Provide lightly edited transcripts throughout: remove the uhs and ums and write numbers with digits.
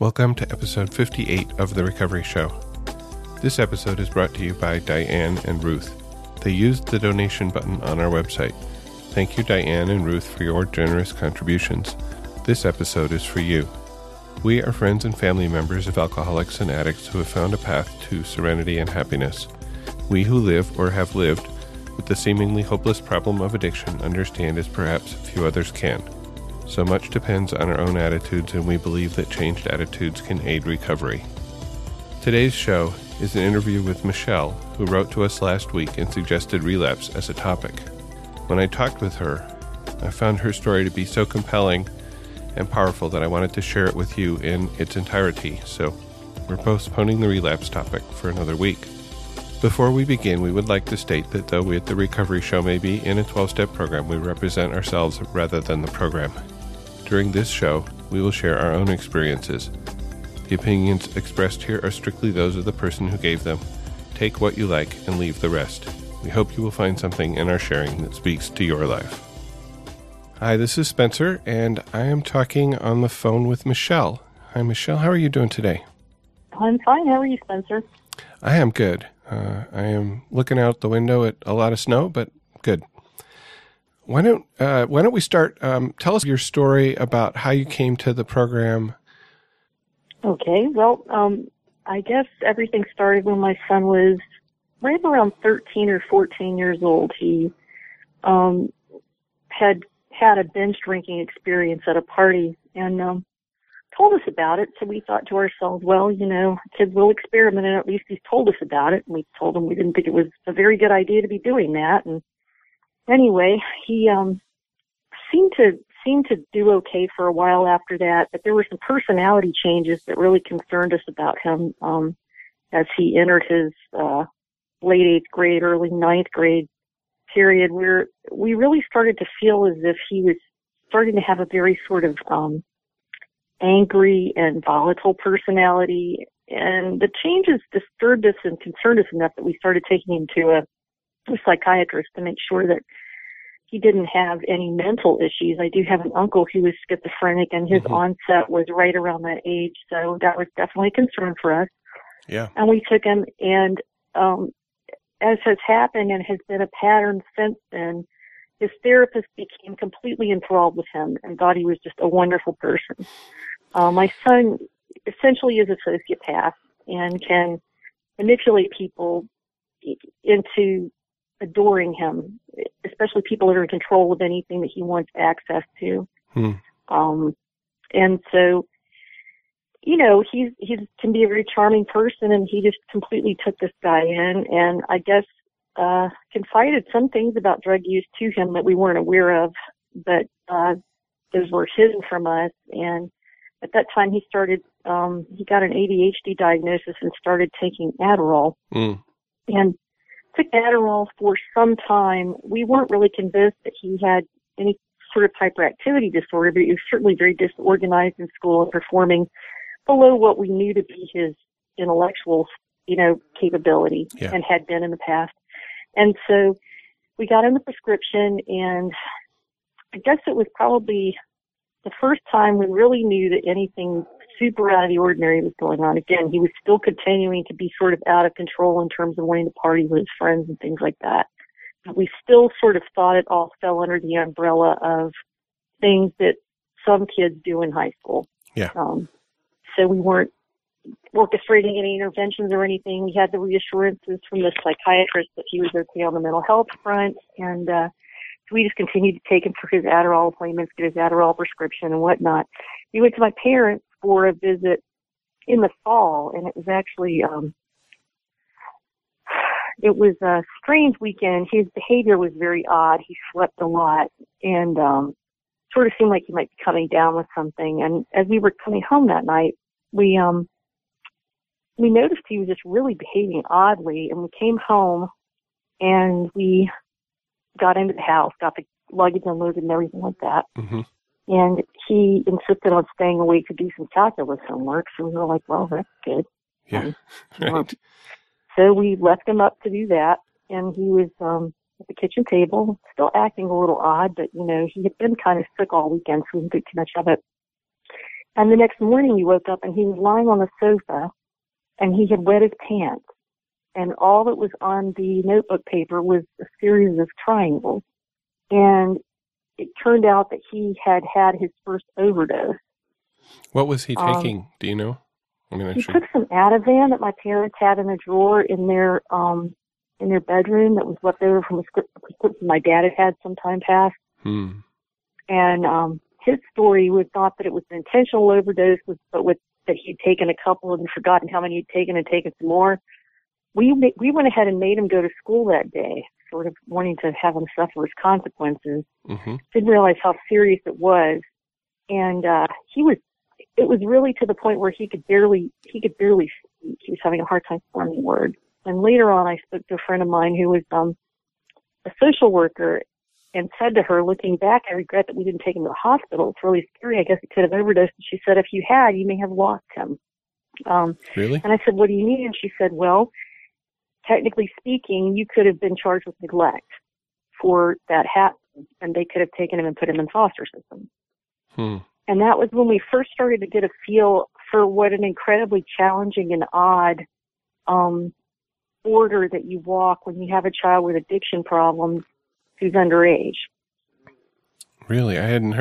Welcome to episode 58 of The Recovery Show. This episode is brought to you by Diane and Ruth. They used the donation button on our website. Thank you, Diane and Ruth, for your generous contributions. This episode is for you. We are friends and family members of alcoholics and addicts who have found a path to serenity and happiness. We who live or have lived with the seemingly hopeless problem of addiction understand as perhaps few others can. So much depends on our own attitudes, and we believe that changed attitudes can aid recovery. Today's show is an interview with Michele, who wrote to us last week and suggested relapse as a topic. When I talked with her, I found her story to be so compelling and powerful that I wanted to share it with you in its entirety, so we're postponing the relapse topic for another week. Before we begin, we would like to state that though we at The Recovery Show may be in a 12-step program, we represent ourselves rather than the program. During this show, we will share our own experiences. The opinions expressed here are strictly those of the person who gave them. Take what you like and leave the rest. We hope you will find something in our sharing that speaks to your life. Hi, this is Spencer, and I am talking on the phone with Michele. Hi, Michele. How are you doing today? I'm fine. How are you, Spencer? I am good. I am looking out the window at a lot of snow, but good. Why don't we start? Tell us your story about how you came to the program. Okay. Well, I guess everything started when my son was right around 13 or 14 years old. He had a binge drinking experience at a party and told us about it. So we thought to ourselves, well, you know, kids will experiment, and at least he's told us about it. And we told him we didn't think it was a very good idea to be doing that. And anyway, he seemed to do okay for a while after that, but there were some personality changes that really concerned us about him as he entered his late 8th grade, early 9th grade period, where we really started to feel as if he was starting to have a very sort of angry and volatile personality. And the changes disturbed us and concerned us enough that we started taking him to a psychiatrist to make sure that he didn't have any mental issues. I do have an uncle who was schizophrenic, and his onset was right around that age, so that was definitely a concern for us. Yeah. And we took him, and as has happened and has been a pattern since then, his therapist became completely enthralled with him and thought he was just a wonderful person. My son essentially is a sociopath and can manipulate people into adoring him, especially people that are in control of anything that he wants access to. And so, you know, he can be a very charming person, and he just completely took this guy in, and I guess confided some things about drug use to him that we weren't aware of, but those were hidden from us. And at that time, he started he got an ADHD diagnosis and started taking Adderall. And took Adderall for some time. We weren't really convinced that he had any sort of hyperactivity disorder, but he was certainly very disorganized in school and performing below what we knew to be his intellectual, you know, capability, and had been in the past. And so we got him the prescription, and I guess it was probably the first time we really knew that anything super out of the ordinary was going on. Again, he was still continuing to be sort of out of control in terms of wanting to party with his friends and things like that. But we still sort of thought it all fell under the umbrella of things that some kids do in high school. Yeah. So we weren't orchestrating any interventions or anything. We had the reassurances from the psychiatrist that he was okay on the mental health front, and so we just continued to take him for his Adderall appointments, get his Adderall prescription and whatnot. We went to my parents for a visit in the fall, and it was actually, it was a strange weekend. His behavior was very odd. He slept a lot, and sort of seemed like he might be coming down with something. And as we were coming home that night, we noticed he was just really behaving oddly, and we came home, and we got into the house, got the luggage unloaded and everything like that. And he insisted on staying awake to do some calculus homework. So we were like, well, that's good. So we left him up to do that. And he was at the kitchen table, still acting a little odd, but, you know, he had been kind of sick all weekend, so we didn't do too much of it. And the next morning he woke up and he was lying on the sofa and he had wet his pants. And all that was on the notebook paper was a series of triangles. And it turned out that he had had his first overdose. What was he taking? Do you know? He took some Ativan that my parents had in a drawer in their bedroom that was left over from a prescription my dad had some time past. Hmm. And his story was not that it was an intentional overdose, but that he'd taken a couple and forgotten how many he'd taken and taken some more. We went ahead and made him go to school that day, sort of wanting to have him suffer his consequences. Mm-hmm. Didn't realize how serious it was. And it was really to the point where he could barely speak. He was having a hard time forming words. And later on, I spoke to a friend of mine who was a social worker and said to her, looking back, I regret that we didn't take him to the hospital. It's really scary. I guess he could have overdosed. And she said, if you had, you may have lost him. Really? And I said, what do you mean? And she said, well, technically speaking, you could have been charged with neglect for that happening, and they could have taken him and put him in foster system. Hmm. And that was when we first started to get a feel for what an incredibly challenging and odd order that you walk when you have a child with addiction problems who's underage. Really? I hadn't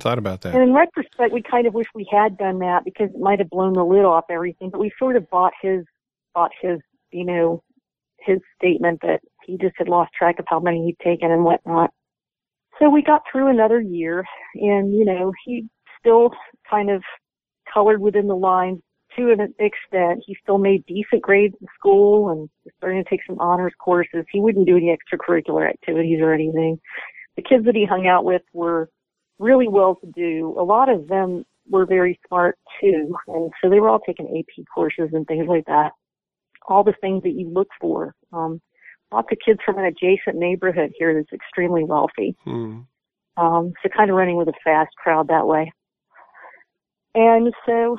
thought about that. And in retrospect, we kind of wish we had done that because it might have blown the lid off everything, but we sort of bought his statement that he just had lost track of how many he'd taken and whatnot. So we got through another year and, he still kind of colored within the lines to an extent. He still made decent grades in school and was starting to take some honors courses. He wouldn't do any extracurricular activities or anything. The kids that he hung out with were really well-to-do. A lot of them were very smart too. And so they were all taking AP courses and things like that. All the things that you look for. Lots of kids from an adjacent neighborhood here that's extremely wealthy. Hmm. So kind of running with a fast crowd that way. And so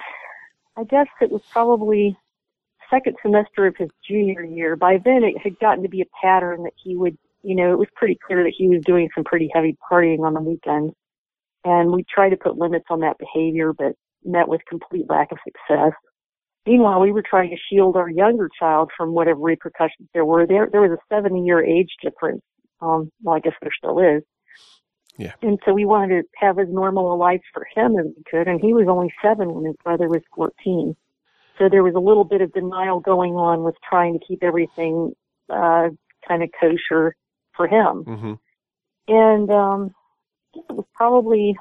I guess it was probably second semester of his junior year. By then it had gotten to be a pattern that he would, it was pretty clear that he was doing some pretty heavy partying on the weekends. And we tried to put limits on that behavior, but met with complete lack of success. Meanwhile, we were trying to shield our younger child from whatever repercussions there were. There was a 7-year age difference. I guess there still is. Yeah. And so we wanted to have as normal a life for him as we could, and he was only 7 when his brother was 14. So there was a little bit of denial going on with trying to keep everything kind of kosher for him. Mm-hmm. And I guess it was probably,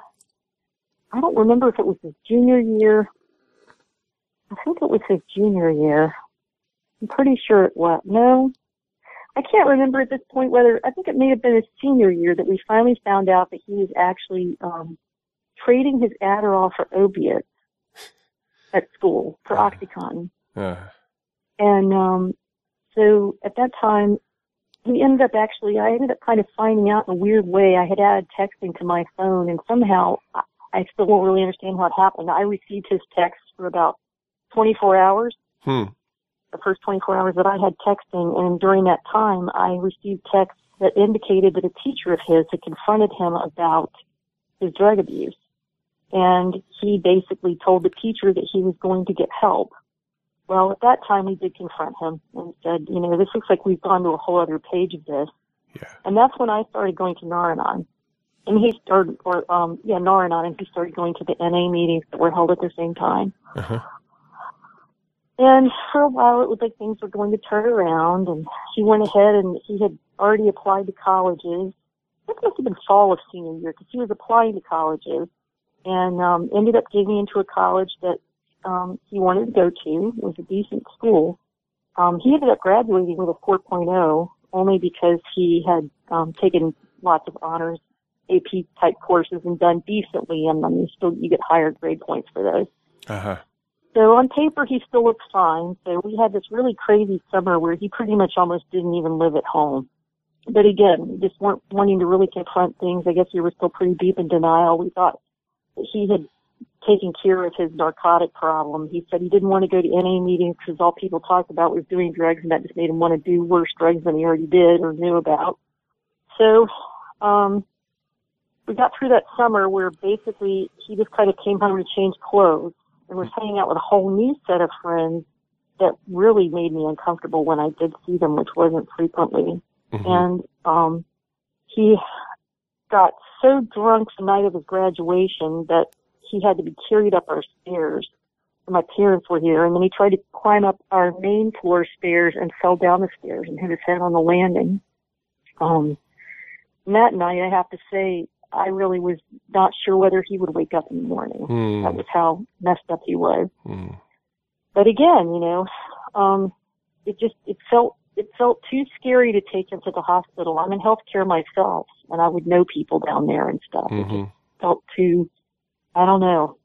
I don't remember if it was his junior year. I think it was his junior year. I'm pretty sure it was. No, I can't remember at this point whether, I think it may have been his senior year that we finally found out that he was actually trading his Adderall for opiates at school, for OxyContin. And so at that time, I ended up kind of finding out in a weird way. I had added texting to my phone, and somehow, I still won't really understand how it happened. I received his text for about 24 hours, the first 24 hours that I had texting, and during that time, I received texts that indicated that a teacher of his had confronted him about his drug abuse, and he basically told the teacher that he was going to get help. Well, at that time, we did confront him and said, this looks like we've gone to a whole other page of this, and that's when I started going to Nar-Anon. And he started, Nar-Anon, and he started going to the NA meetings that were held at the same time. Uh-huh. And for a while, it was like things were going to turn around, and he went ahead, and he had already applied to colleges. That must have been fall of senior year, because he was applying to colleges, and ended up getting into a college that he wanted to go to. It was a decent school. He ended up graduating with a 4.0, only because he had taken lots of honors, AP-type courses, and done decently, and you get higher grade points for those. Uh-huh. So on paper, he still looks fine. So we had this really crazy summer where he pretty much almost didn't even live at home. But again, we just weren't wanting to really confront things. I guess we were still pretty deep in denial. We thought that he had taken care of his narcotic problem. He said he didn't want to go to NA meetings because all people talked about was doing drugs, and that just made him want to do worse drugs than he already did or knew about. So we got through that summer where basically he just kind of came home to change clothes and was hanging out with a whole new set of friends that really made me uncomfortable when I did see them, which wasn't frequently. Mm-hmm. And he got so drunk the night of his graduation that he had to be carried up our stairs. My parents were here, and then he tried to climb up our main floor stairs and fell down the stairs and hit his head on the landing. That night, I have to say, I really was not sure whether he would wake up in the morning. That was how messed up he was. But again, you know, it felt too scary to take him to the hospital. I'm in healthcare myself, and I would know people down there and stuff. Mm-hmm. It just felt too, I don't know.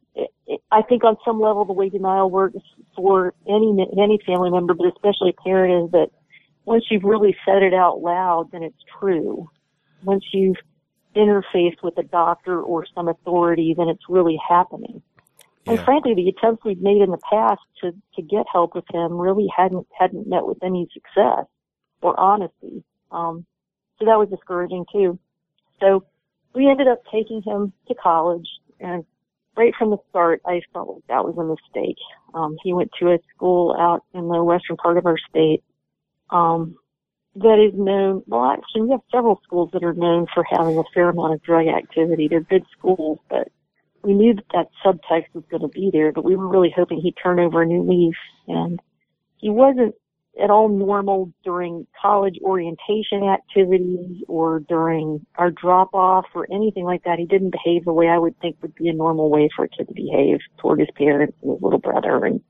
I think on some level, the way denial works for any family member, but especially a parent, is that once you've really said it out loud, then it's true. Once you've interfaced with a doctor or some authority, then it's really happening. Yeah. And frankly, the attempts we've made in the past to get help with him really hadn't met with any success or honesty. So that was discouraging too. So we ended up taking him to college, and right from the start, I felt like that was a mistake. He went to a school out in the western part of our state that is known, well, actually, we have several schools that are known for having a fair amount of drug activity. They're good schools, but we knew that subtext was going to be there, but we were really hoping he'd turn over a new leaf. And he wasn't at all normal during college orientation activities or during our drop-off or anything like that. He didn't behave the way I would think would be a normal way for a kid to behave toward his parents and his little brother. And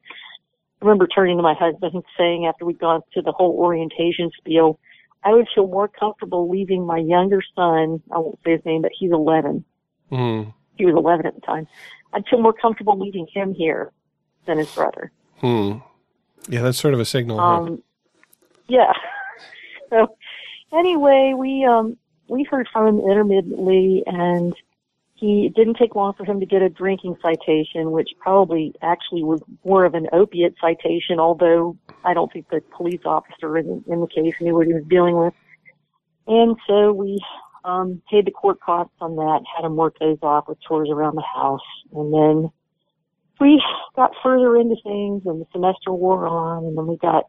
I remember turning to my husband and saying, after we'd gone through the whole orientation spiel, I would feel more comfortable leaving my younger son, I won't say his name, but he's 11. Mm. He was 11 at the time. I'd feel more comfortable leaving him here than his brother. Hmm. Yeah, that's sort of a signal. Yeah. So anyway, we heard from him intermittently, and it didn't take long for him to get a drinking citation, which probably actually was more of an opiate citation, although I don't think the police officer in the case knew what he was dealing with. And so we paid the court costs on that, had him work those off with chores around the house, and then we got further into things, and the semester wore on, and then we got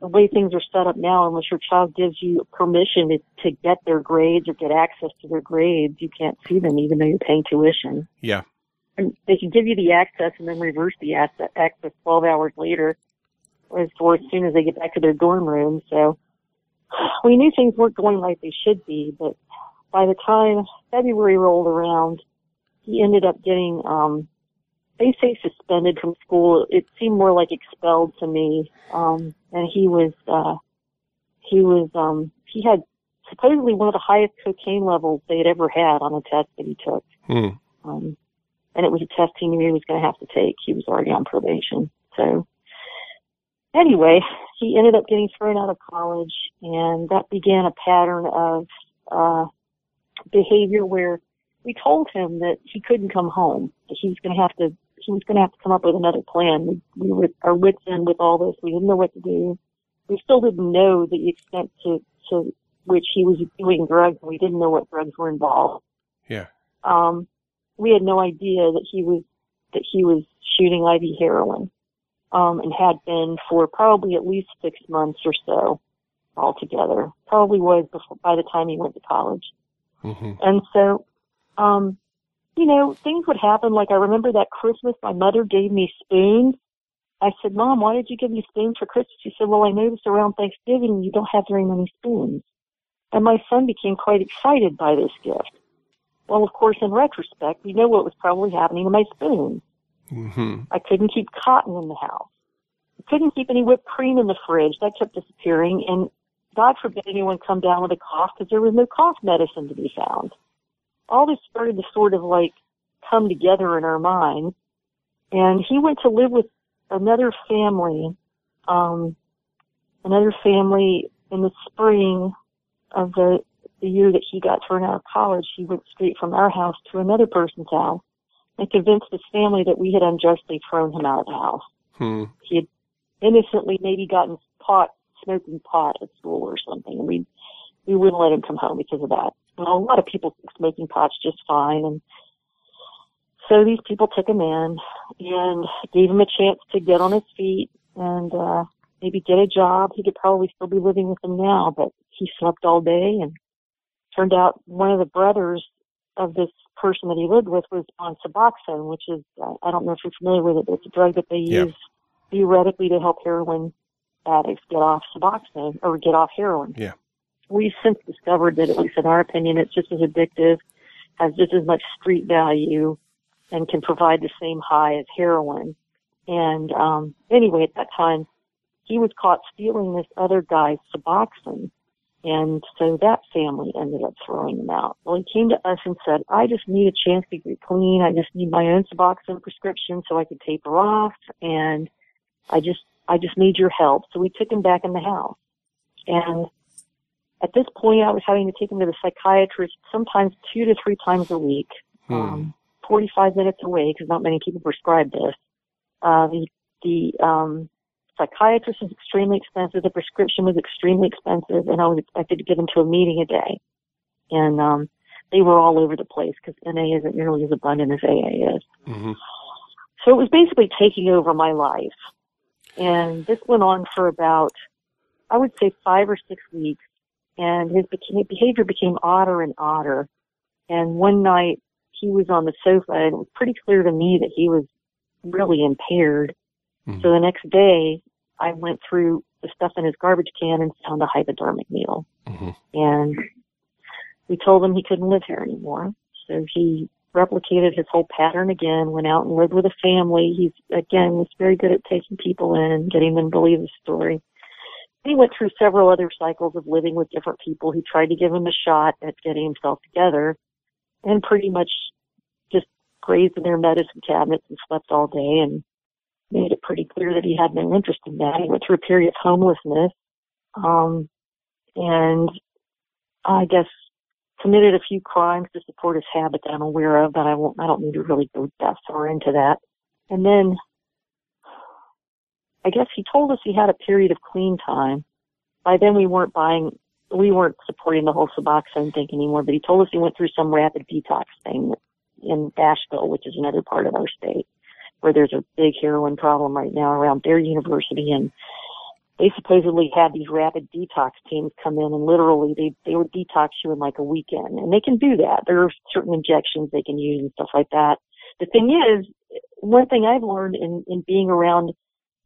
the way things are set up now, unless your child gives you permission to get their grades or get access to their grades, you can't see them even though you're paying tuition. Yeah. And they can give you the access and then reverse the access 12 hours later or as soon as they get back to their dorm room. So we knew things weren't going like they should be, but by the time February rolled around, he ended up getting they say suspended from school. It seemed more like expelled to me. And he had supposedly one of the highest cocaine levels they had ever had on a test that he took. Hmm. And it was a test he knew he was going to have to take. He was already on probation. So anyway, he ended up getting thrown out of college, and that began a pattern of, behavior where we told him that he couldn't come home. He was going to have to come up with another plan. We were our wits end with all this. We didn't know what to do. We still didn't know the extent to which he was doing drugs, and we didn't know what drugs were involved. Yeah. We had no idea that he was shooting IV heroin, and had been for probably at least 6 months or so altogether. Probably was by the time he went to college. Mm-hmm. And so, you know, things would happen. Like, I remember that Christmas, my mother gave me spoons. I said, Mom, why did you give me spoons for Christmas? She said, well, I noticed around Thanksgiving you don't have very many spoons. And my son became quite excited by this gift. Well, of course, in retrospect, we know what was probably happening to my spoons. Mm-hmm. I couldn't keep cotton in the house. I couldn't keep any whipped cream in the fridge. That kept disappearing. And God forbid anyone come down with a cough, because there was no cough medicine to be found. All this started to sort of like come together in our minds. And he went to live with another family in the spring of the year that he got thrown out of college. He went straight from our house to another person's house and convinced his family that we had unjustly thrown him out of the house. Hmm. He had innocently maybe gotten caught smoking pot at school or something, and we wouldn't let him come home because of that. You know, a lot of people think smoking pot's just fine. And so these people took him in and gave him a chance to get on his feet and maybe get a job. He could probably still be living with them now, but he slept all day. And turned out one of the brothers of this person that he lived with was on Suboxone, which is, I don't know if you're familiar with it, but it's a drug that they use theoretically to help heroin addicts get off Suboxone or get off heroin. Yeah. We've since discovered that, at least in our opinion, it's just as addictive, has just as much street value, and can provide the same high as heroin. And anyway, at that time, he was caught stealing this other guy's Suboxone. And so that family ended up throwing him out. Well, he came to us and said, I just need a chance to get clean. I just need my own Suboxone prescription so I could taper off. And I just need your help. So we took him back in the house. And at this point, I was having to take him to the psychiatrist sometimes 2 to 3 times a week, 45 minutes away, because not many people prescribe this. The psychiatrist was extremely expensive. The prescription was extremely expensive, and I was expected to get him to a meeting a day. And they were all over the place because NA isn't nearly as abundant as AA is. Mm-hmm. So it was basically taking over my life. And this went on for about, I would say, 5 or 6 weeks. And his behavior became odder and odder. And one night he was on the sofa, and it was pretty clear to me that he was really impaired. Mm-hmm. So the next day, I went through the stuff in his garbage can and found a hypodermic needle. Mm-hmm. And we told him he couldn't live here anymore. So he replicated his whole pattern again, went out and lived with a family. He's, again, was very good at taking people in, getting them to believe the story. He went through several other cycles of living with different people who tried to give him a shot at getting himself together, and pretty much just grazed in their medicine cabinets and slept all day, and made it pretty clear that he had no interest in that. He went through a period of homelessness, and I guess committed a few crimes to support his habit that I'm aware of, but I don't need to really go that far into that. And then I guess he told us he had a period of clean time. By then we weren't supporting the whole Suboxone thing anymore, but he told us he went through some rapid detox thing in Asheville, which is another part of our state, where there's a big heroin problem right now around their university. And they supposedly had these rapid detox teams come in, and literally they would detox you in like a weekend. And they can do that. There are certain injections they can use and stuff like that. The thing is, one thing I've learned in being around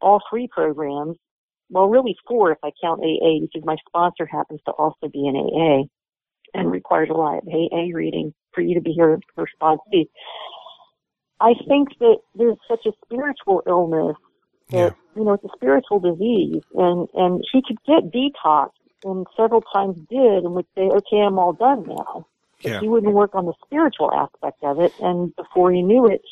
all 3 programs, well, really 4 if I count AA, because my sponsor happens to also be in AA and requires a lot of AA reading for you to be here for Sponsor B. I think that there's such a spiritual illness that, you know, it's a spiritual disease, and he could get detox, and several times did, and would say, okay, I'm all done now. But he wouldn't work on the spiritual aspect of it, and before he knew it,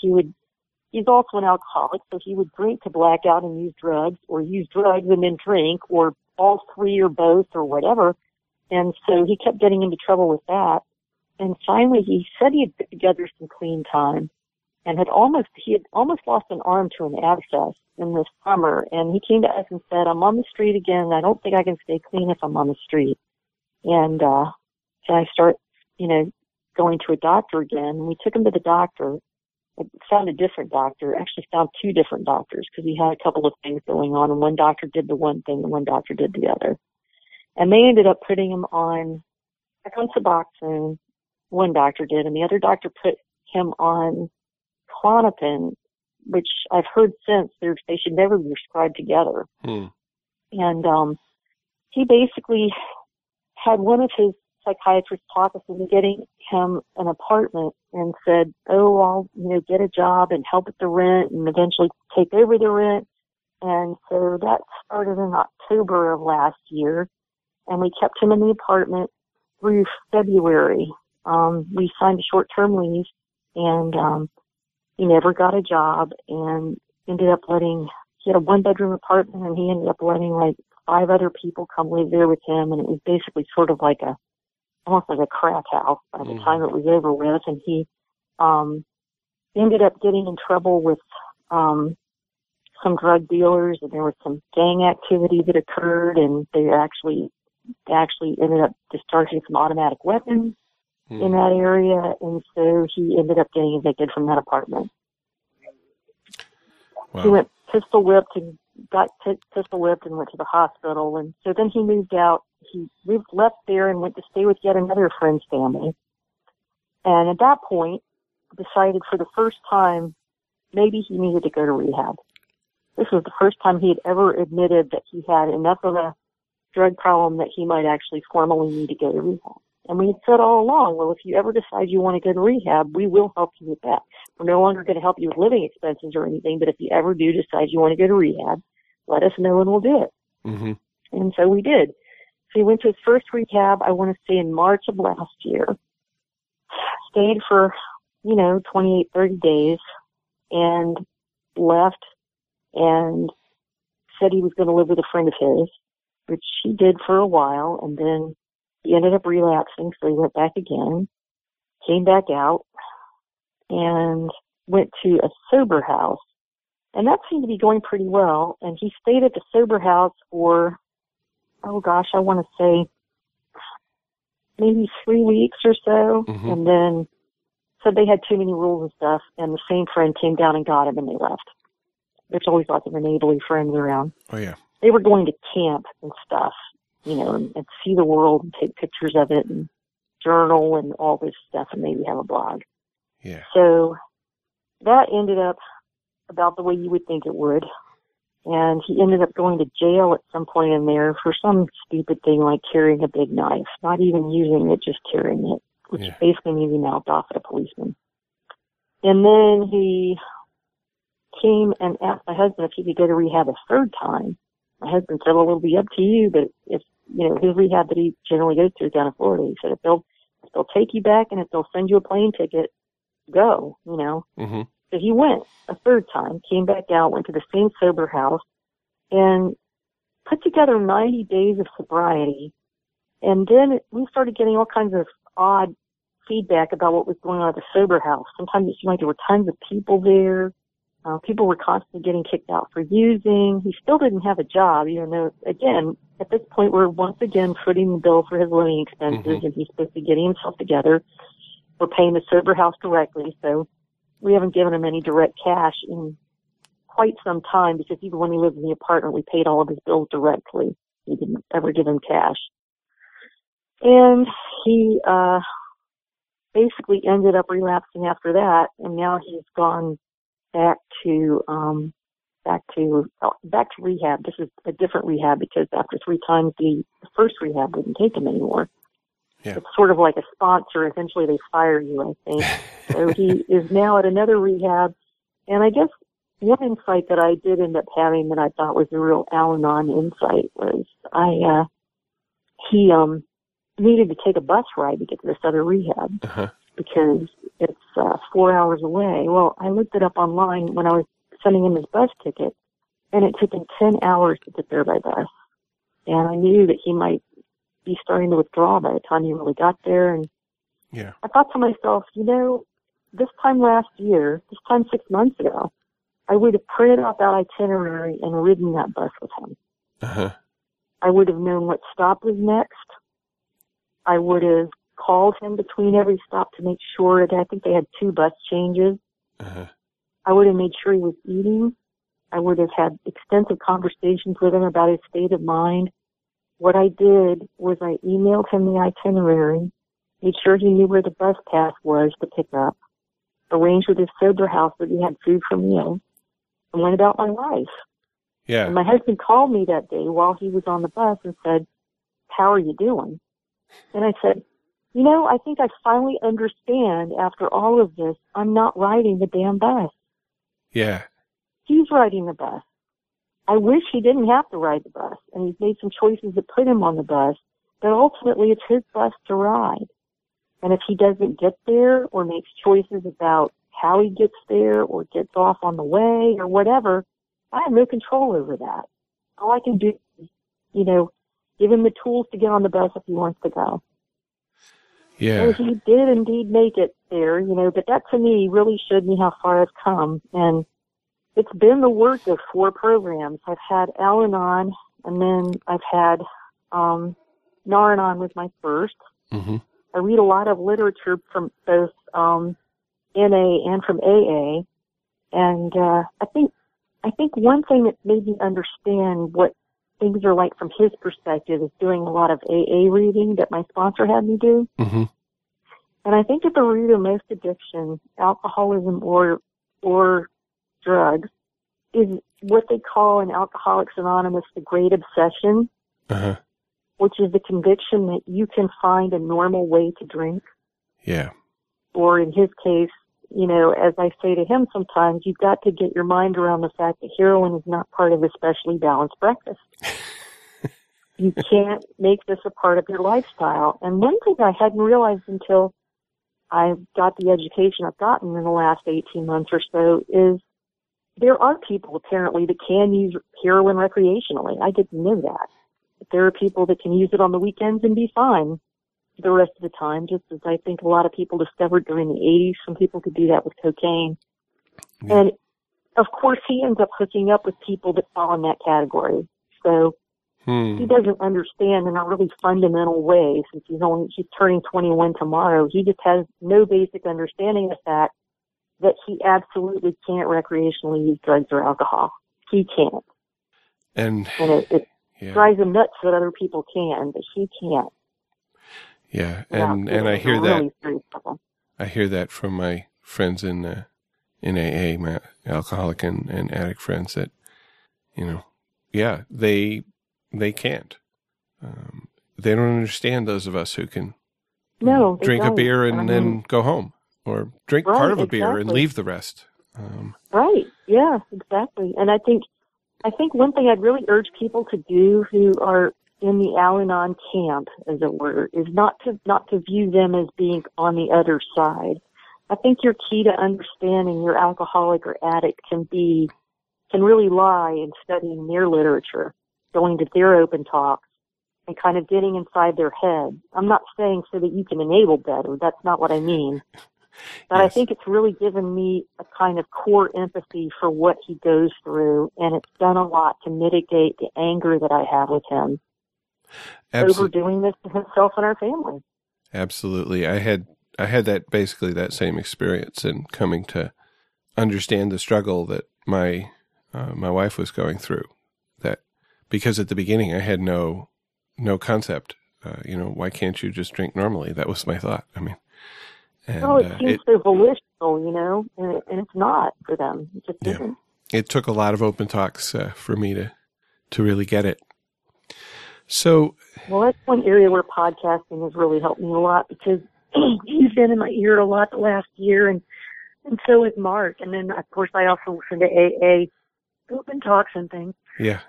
he's also an alcoholic, so he would drink to black out and use drugs, or use drugs and then drink, or all 3 or both, or whatever, and so he kept getting into trouble with that, and finally he said he had put together some clean time, and he had almost lost an arm to an abscess in the summer. And he came to us and said, I'm on the street again. I don't think I can stay clean if I'm on the street. And can I start, you know, going to a doctor again? And we took him to the doctor. I found a different doctor. Actually found 2 different doctors because he had a couple of things going on. And one doctor did the one thing and one doctor did the other. And they ended up putting him back on Suboxone. One doctor did. And the other doctor put him on Klonopin, which I've heard since they should never be prescribed together. And he basically had one of his psychiatrists talk us into getting him an apartment and said, oh, I'll, you know, get a job and help with the rent and eventually take over the rent. And so that started in October of last year, and we kept him in the apartment through February. We signed a short-term lease, and he never got a job, and ended up he had a 1-bedroom apartment, and he ended up letting like 5 other people come live there with him. And it was basically sort of like almost like a crack house by the time it was over with. And he, ended up getting in trouble with, some drug dealers, and there was some gang activity that occurred, and they actually ended up discharging some automatic weapons. in that area, and so he ended up getting evicted from that apartment. Wow. He went pistol whipped and got pistol whipped and went to the hospital, and so then he moved out. He moved left there and went to stay with yet another friend's family, and at that point decided for the first time maybe he needed to go to rehab. This was the first time he had ever admitted that he had enough of a drug problem that he might actually formally need to go to rehab. And we had said all along, well, if you ever decide you want to go to rehab, we will help you with that. We're no longer going to help you with living expenses or anything, but if you ever do decide you want to go to rehab, let us know and we'll do it. Mm-hmm. And so we did. So he went to his first rehab, I want to say in March of last year, stayed for, 28, 30 days, and left and said he was going to live with a friend of his, which he did for a while, and then he ended up relapsing, so he went back again, came back out, and went to a sober house. And that seemed to be going pretty well, and he stayed at the sober house for, I want to say maybe 3 weeks or so, mm-hmm. and then said they had too many rules and stuff, and the same friend came down and got him, and they left. There's always lots of neighborly friends around. Oh, yeah. They were going to camp and stuff, and see the world and take pictures of it and journal and all this stuff and maybe have a blog. Yeah. So that ended up about the way you would think it would. And he ended up going to jail at some point in there for some stupid thing like carrying a big knife, not even using it, just carrying it, which basically means he mouthed off at a policeman. And then he came and asked my husband if he could go to rehab a third time. My husband said, well, it'll be up to you, but if, his rehab that he generally goes to down in Florida, he said, if they'll take you back and if they'll send you a plane ticket, go, Mm-hmm. So he went a third time, came back out, went to the same sober house, and put together 90 days of sobriety. And then we started getting all kinds of odd feedback about what was going on at the sober house. Sometimes it seemed like there were tons of people there. People were constantly getting kicked out for using. He still didn't have a job, again, at this point, we're once again footing the bill for his living expenses, mm-hmm. and he's supposed to be getting himself together. We're paying the sober house directly, so we haven't given him any direct cash in quite some time because even when he lived in the apartment, we paid all of his bills directly. We didn't ever give him cash. And he basically ended up relapsing after that, and now he's gone back to rehab. This is a different rehab because after three times, the first rehab wouldn't take him anymore. Yeah. It's sort of like a sponsor. Eventually, they fire you, I think. So he is now at another rehab. And I guess one insight that I did end up having that I thought was a real Al-Anon insight was he needed to take a bus ride to get to this other rehab. Uh-huh. Because it's 4 hours away. Well, I looked it up online when I was sending him his bus ticket, and it took him 10 hours to get there by bus. And I knew that he might be starting to withdraw by the time he really got there. And yeah. I thought to myself, this time last year, 6 months ago, I would have printed out that itinerary and ridden that bus with him. Uh-huh. I would have known what stop was next. I would have called him between every stop to make sure that I think they had 2 bus changes. Uh-huh. I would have made sure he was eating. I would have had extensive conversations with him about his state of mind. What I did was I emailed him the itinerary, made sure he knew where the bus pass was to pick up, arranged with his sober house that he had food for meals, and went about my life. Yeah. And my husband called me that day while he was on the bus and said, "How are you doing?" And I said, I think I finally understand after all of this, I'm not riding the damn bus. Yeah. He's riding the bus. I wish he didn't have to ride the bus, and he's made some choices that put him on the bus, but ultimately it's his bus to ride. And if he doesn't get there or makes choices about how he gets there or gets off on the way or whatever, I have no control over that. All I can do is, give him the tools to get on the bus if he wants to go. Yeah. So he did indeed make it there, but that to me really showed me how far I've come. And it's been the work of 4 programs. I've had Al-Anon, and then I've had Nar-Anon was my first. Mm-hmm. I read a lot of literature from both NA and from AA, and I think one thing that made me understand what things are like from his perspective is doing a lot of AA reading that my sponsor had me do. Mm-hmm. And I think at the root of most addictions, alcoholism or drugs, is what they call in Alcoholics Anonymous the great obsession, uh-huh. which is the conviction that you can find a normal way to drink. Yeah. Or in his case, you know, as I say to him sometimes, you've got to get your mind around the fact that heroin is not part of a specially balanced breakfast. You can't make this a part of your lifestyle. And one thing I hadn't realized until I got the education I've gotten in the last 18 months or so is there are people apparently that can use heroin recreationally. I didn't know that. But there are people that can use it on the weekends and be fine the rest of the time, just as I think a lot of people discovered during the 80s. Some people could do that with cocaine. Yeah. And, of course, he ends up hooking up with people that fall in that category. So he doesn't understand in a really fundamental way, since he's turning 21 tomorrow. He just has no basic understanding of the fact that he absolutely can't recreationally use drugs or alcohol. He can't. And it yeah. drives him nuts that other people can, but he can't. Yeah, and I hear that. Really I hear that from my friends in AA, my alcoholic and addict friends. That they can't. They don't understand those of us who can drink a beer and then go home, or drink part of a beer and leave the rest. Right. Yeah. Exactly. And I think one thing I'd really urge people to do who are in the Al-Anon camp, as it were, is not to view them as being on the other side. I think your key to understanding your alcoholic or addict can really lie in studying their literature, going to their open talks, and kind of getting inside their head. I'm not saying so that you can enable better. That's not what I mean. But yes. I think it's really given me a kind of core empathy for what he goes through, and it's done a lot to mitigate the anger that I have with him. Absolutely. Overdoing this to himself and our family. Absolutely. I had that basically that same experience in coming to understand the struggle that my my wife was going through. That because at the beginning I had no concept. Why can't you just drink normally? That was my thought. I mean, it seems so volitional, and it's not for them. It just isn't. It took a lot of open talks for me to really get it. So, well, that's one area where podcasting has really helped me a lot, because he's been in my ear a lot the last year, and so is Mark. And then, of course, I also listen to AA open talks and things. Yeah.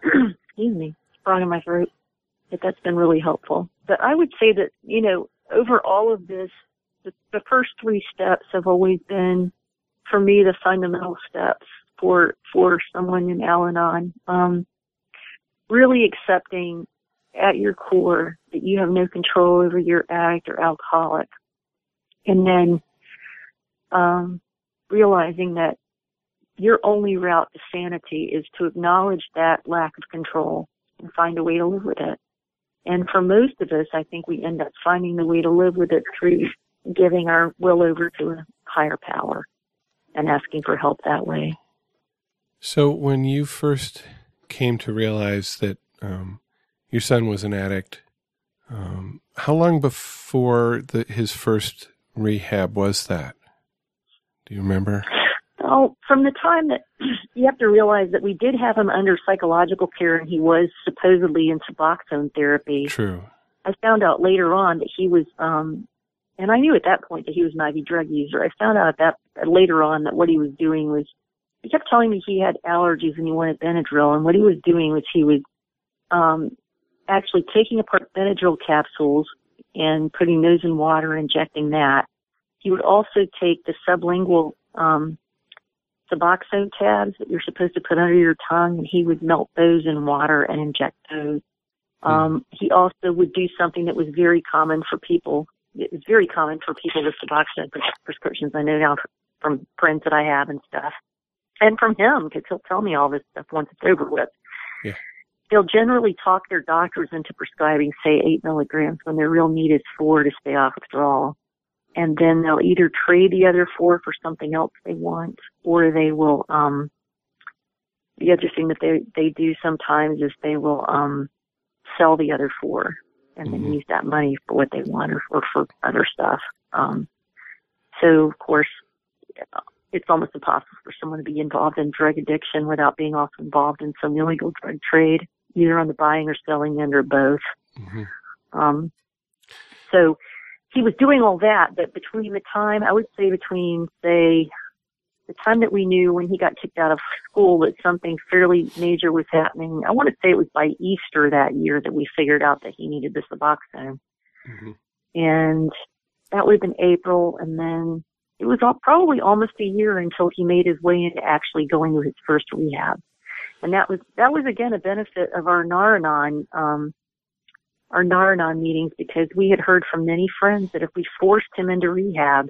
Excuse me. It's sprung in my throat. But that's been really helpful. But I would say that, over all of this, the first three steps have always been, for me, the fundamental steps for someone in Al-Anon. Really accepting at your core that you have no control over your addict or alcoholic. And then realizing that your only route to sanity is to acknowledge that lack of control and find a way to live with it. And for most of us, I think we end up finding the way to live with it through giving our will over to a higher power and asking for help that way. So when you first came to realize that your son was an addict, how long before his first rehab was that? Do you remember? Oh, from the time that you have to realize that we did have him under psychological care, and he was supposedly in Suboxone therapy. True. I found out later on that he was, and I knew at that point that he was an IV drug user. I found out that later on that what he was doing was, he kept telling me he had allergies and he wanted Benadryl, and what he was doing was he was actually taking apart Benadryl capsules and putting those in water and injecting that. He would also take the sublingual Suboxone tabs that you're supposed to put under your tongue, and he would melt those in water and inject those. He also would do something that was very common for people. It was very common for people with Suboxone prescriptions. I know now from friends that I have and stuff, and from him, because he'll tell me all this stuff once it's over with. Yeah. they'll generally talk their doctors into prescribing, say, 8 milligrams when their real need is 4 to stay off withdrawal. And then they'll either trade the other 4 for something else they want, or they will, the other thing that they do sometimes is they will, sell the other 4 and then use that money for what they want or for other stuff. So of course, it's almost impossible for someone to be involved in drug addiction without being also involved in some illegal drug trade, either on the buying or selling end or both. So, he was doing all that, but between the time, I would say between, say, the time that we knew when he got kicked out of school that something fairly major was happening, I want to say it was by Easter that year that we figured out that he needed the Suboxone. And that would have been April, and then it was all, probably almost a year until he made his way into actually going to his first rehab. And that was again, a benefit of our Nar-Anon, our Nar-Anon meetings, because we had heard from many friends that if we forced him into rehab,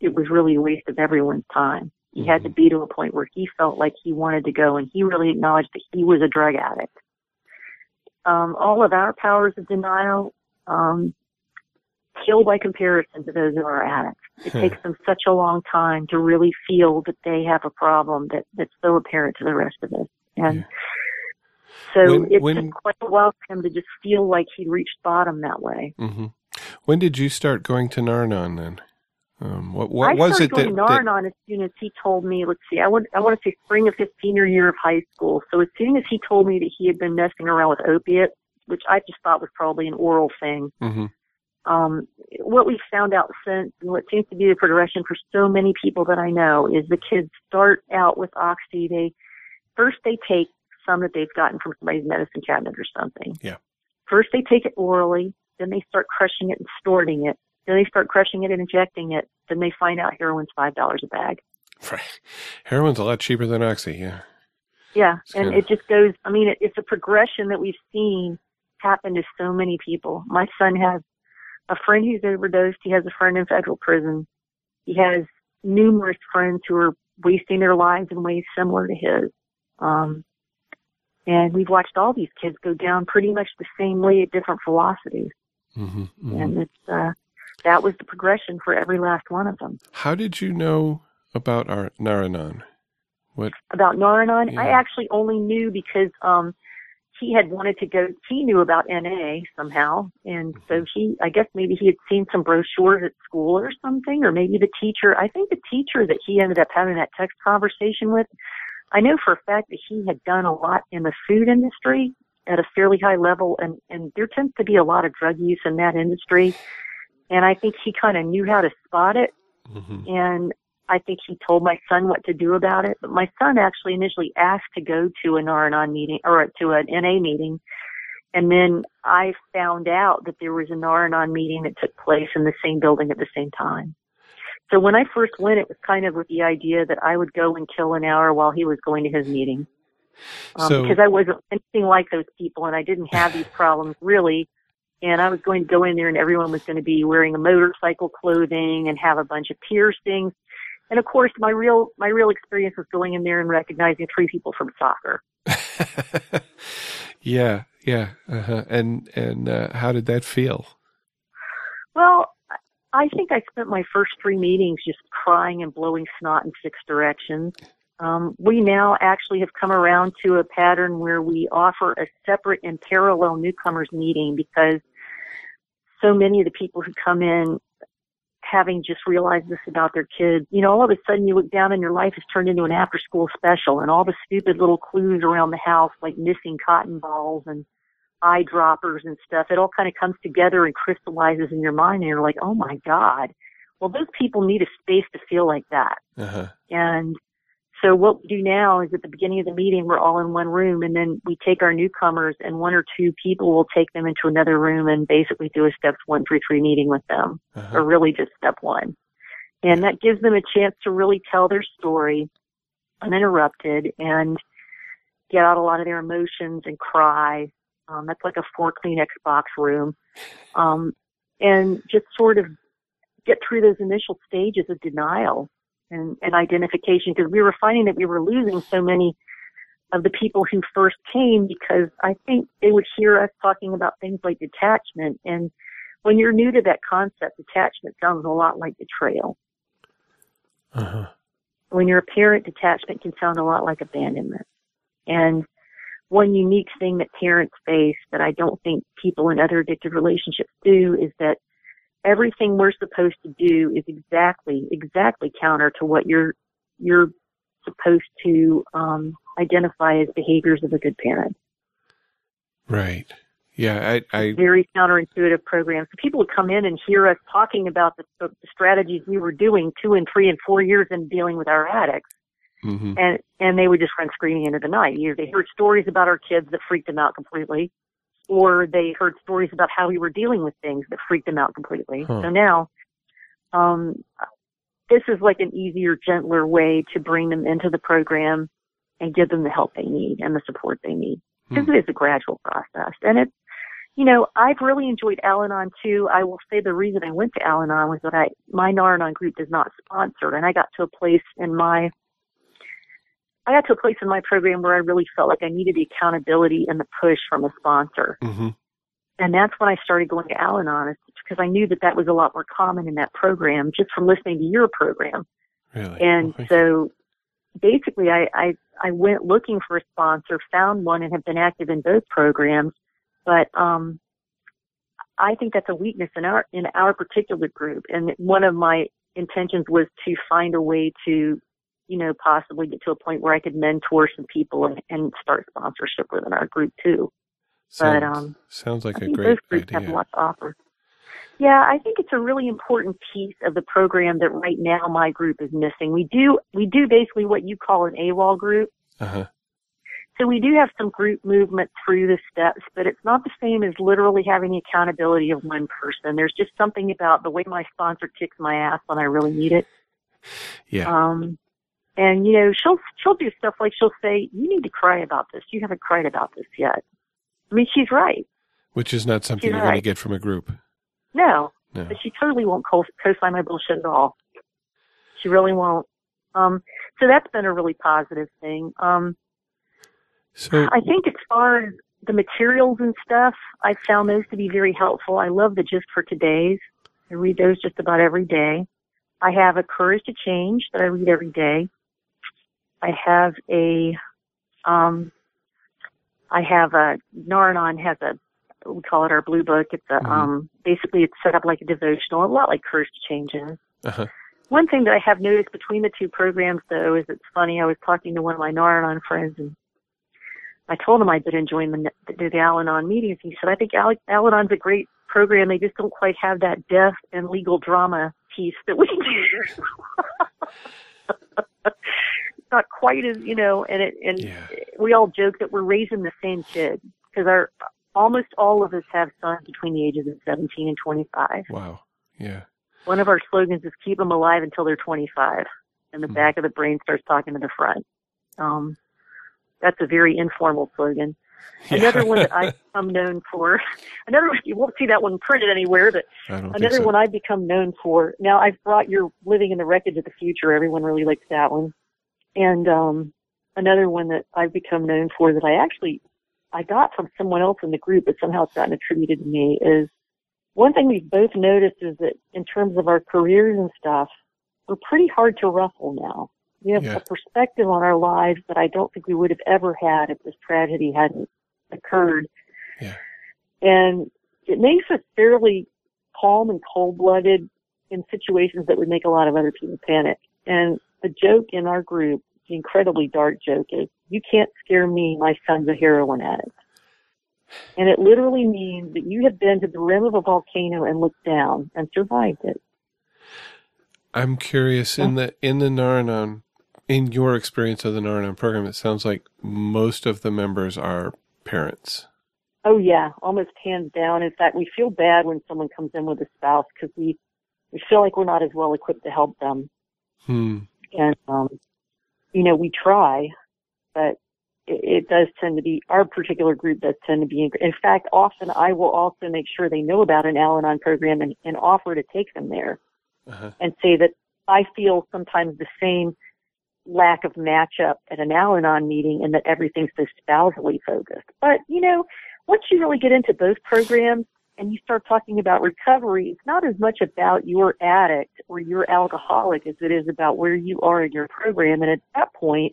it was really a waste of everyone's time. He had to be to a point where he felt like he wanted to go, and he really acknowledged that he was a drug addict. All of our powers of denial pale by comparison to those who are addicts. It takes them such a long time to really feel that they have a problem that's so apparent to the rest of us. And so it took quite a while for him to just feel like he reached bottom that way. When did you start going to Nar-Anon then? What was it that... I started going to Nar-Anon as soon as he told me, let's see, I want to say spring of his senior year of high school. So as soon as he told me that he had been messing around with opiates, which I just thought was probably an oral thing, what we've found out since, and what seems to be the progression for so many people that I know, is the kids start out with Oxy. First they take some that they've gotten from somebody's medicine cabinet or something. First they take it orally, then they start crushing it and snorting it. Then they start crushing it and injecting it. Then they find out heroin's $5 a bag. Right. Heroin's a lot cheaper than Oxy, Yeah, it's and it just goes, I mean, it's a progression that we've seen happen to so many people. My son has a friend who's overdosed. He has a friend in federal prison. He has numerous friends who are wasting their lives in ways similar to his. And we've watched all these kids go down pretty much the same way at different velocities. And it's that was the progression for every last one of them. How did you know about our Nar-Anon? About Nar-Anon? I actually only knew because he had wanted to go. He knew about NA somehow. And so I guess maybe he had seen some brochures at school or something, or maybe the teacher. I think the teacher that he ended up having that text conversation with, I know for a fact that he had done a lot in the food industry at a fairly high level, and there tends to be a lot of drug use in that industry. And I think he kind of knew how to spot it. And I think he told my son what to do about it. But my son actually initially asked to go to an Nar-Anon meeting or to an NA meeting. And then I found out that there was a Nar-Anon meeting that took place in the same building at the same time. So when I first went, it was kind of with the idea that I would go and kill an hour while he was going to his meeting. Because I wasn't anything like those people, and I didn't have these problems really. And I was going to go in there, and everyone was going to be wearing a motorcycle clothing and have a bunch of piercings. And of course, my real experience was going in there and recognizing 3 people from soccer. And how did that feel? Well, I think I spent my first 3 meetings just crying and blowing snot in 6 directions. We now actually have come around to a pattern where we offer a separate and parallel newcomers meeting, because so many of the people who come in having just realized this about their kids, you know, all of a sudden you look down and your life has turned into an after-school special, and all the stupid little clues around the house, like missing cotton balls and eyedroppers and stuff, it all kind of comes together and crystallizes in your mind, and you're like, oh my God. Well, those people need a space to feel like that. And so what we do now is at the beginning of the meeting, we're all in one room, and then we take our newcomers, and 1 or 2 people will take them into another room and basically do a steps 1 through 3 meeting with them, or really just step 1. And that gives them a chance to really tell their story uninterrupted and get out a lot of their emotions and cry. That's like a 4 Kleenex box room. And just sort of get through those initial stages of denial and identification, because we were finding that we were losing so many of the people who first came, because I think they would hear us talking about things like detachment. And when you're new to that concept, detachment sounds a lot like betrayal. Uh-huh. When you're a parent, detachment can sound a lot like abandonment. And one unique thing that parents face that I don't think people in other addictive relationships do is that everything we're supposed to do is exactly counter to what you're supposed to identify as behaviors of a good parent. Right. Yeah. I very counterintuitive programs. So people would come in and hear us talking about the strategies we were doing 2 and 3 and 4 years in dealing with our addicts. Mm-hmm. And they would just run screaming into the night. Either they heard stories about our kids that freaked them out completely, or they heard stories about how we were dealing with things that freaked them out completely. Huh. So now, this is like an easier, gentler way to bring them into the program and give them the help they need and the support they need. Because it is a gradual process. And it's, you know, I've really enjoyed Al-Anon too. I will say the reason I went to Al-Anon was that my Nar-Anon group does not sponsor, and I got to a place in my program where I really felt like I needed the accountability and the push from a sponsor. Mm-hmm. And that's when I started going to Al-Anon, because I knew that was a lot more common in that program just from listening to your program. Really? And basically I went looking for a sponsor, found one, and have been active in both programs. But I think that's a weakness in our particular group. And one of my intentions was to find a way to, you know, possibly get to a point where I could mentor some people and start sponsorship within our group too. Sounds like a great idea. Those groups have a lot to offer. Yeah, I think it's a really important piece of the program that right now my group is missing. We do basically what you call an AWOL group. Uh-huh. So we do have some group movement through the steps, but it's not the same as literally having the accountability of one person. There's just something about the way my sponsor kicks my ass when I really need it. Yeah. And, you know, she'll do stuff like she'll say, you need to cry about this. You haven't cried about this yet. I mean, she's right. Which is not something you're going to get from a group. No. But she totally won't co-sign my bullshit at all. She really won't. So that's been a really positive thing. So I think as far as the materials and stuff, I found those to be very helpful. I love the Just for Todays. I read those just about every day. I have A Courage to Change that I read every day. Nar-Anon has we call it our blue book. It's basically it's set up like a devotional, a lot like Courage to Change is. Uh-huh. One thing that I have noticed between the two programs though is it's funny. I was talking to one of my Nar-Anon friends and I told him I'd been enjoying the Al-Anon meetings. He said, I think Al-Anon's a great program. They just don't quite have that death and legal drama piece that we do. It's not quite as, you know, we all joke that we're raising the same kid because almost all of us have sons between the ages of 17 and 25. Wow. Yeah. One of our slogans is keep them alive until they're 25 and the back of the brain starts talking to the front. That's a very informal slogan. Another one that I've become known for, you won't see that one printed anywhere, but another one I've become known for. Now, I've brought your Living in the Wreckage of the Future. Everyone really likes that one. And another one that I've become known for that I got from someone else in the group, but somehow it's gotten attributed to me, is one thing we've both noticed is that in terms of our careers and stuff, we're pretty hard to ruffle now. We have a perspective on our lives that I don't think we would have ever had if this tragedy hadn't occurred. Yeah. And it makes us fairly calm and cold-blooded in situations that would make a lot of other people panic. And the joke in our group, the incredibly dark joke, is, you can't scare me, my son's a heroin addict. And it literally means that you have been to the rim of a volcano and looked down and survived it. I'm curious, in the Nar-Anon, in your experience of the Nar-Anon program, it sounds like most of the members are parents. Oh yeah, almost hands down. In fact, we feel bad when someone comes in with a spouse because we feel like we're not as well equipped to help them. Hmm. And, you know, we try, but it does tend to be, our particular group does tend to be, in fact, often I will also make sure they know about an Al-Anon program and offer to take them there. Uh-huh. And say that I feel sometimes the same lack of matchup at an Al-Anon meeting and that everything's so spousally focused. But, you know, once you really get into both programs and you start talking about recovery, it's not as much about your addict or your alcoholic as it is about where you are in your program. And at that point,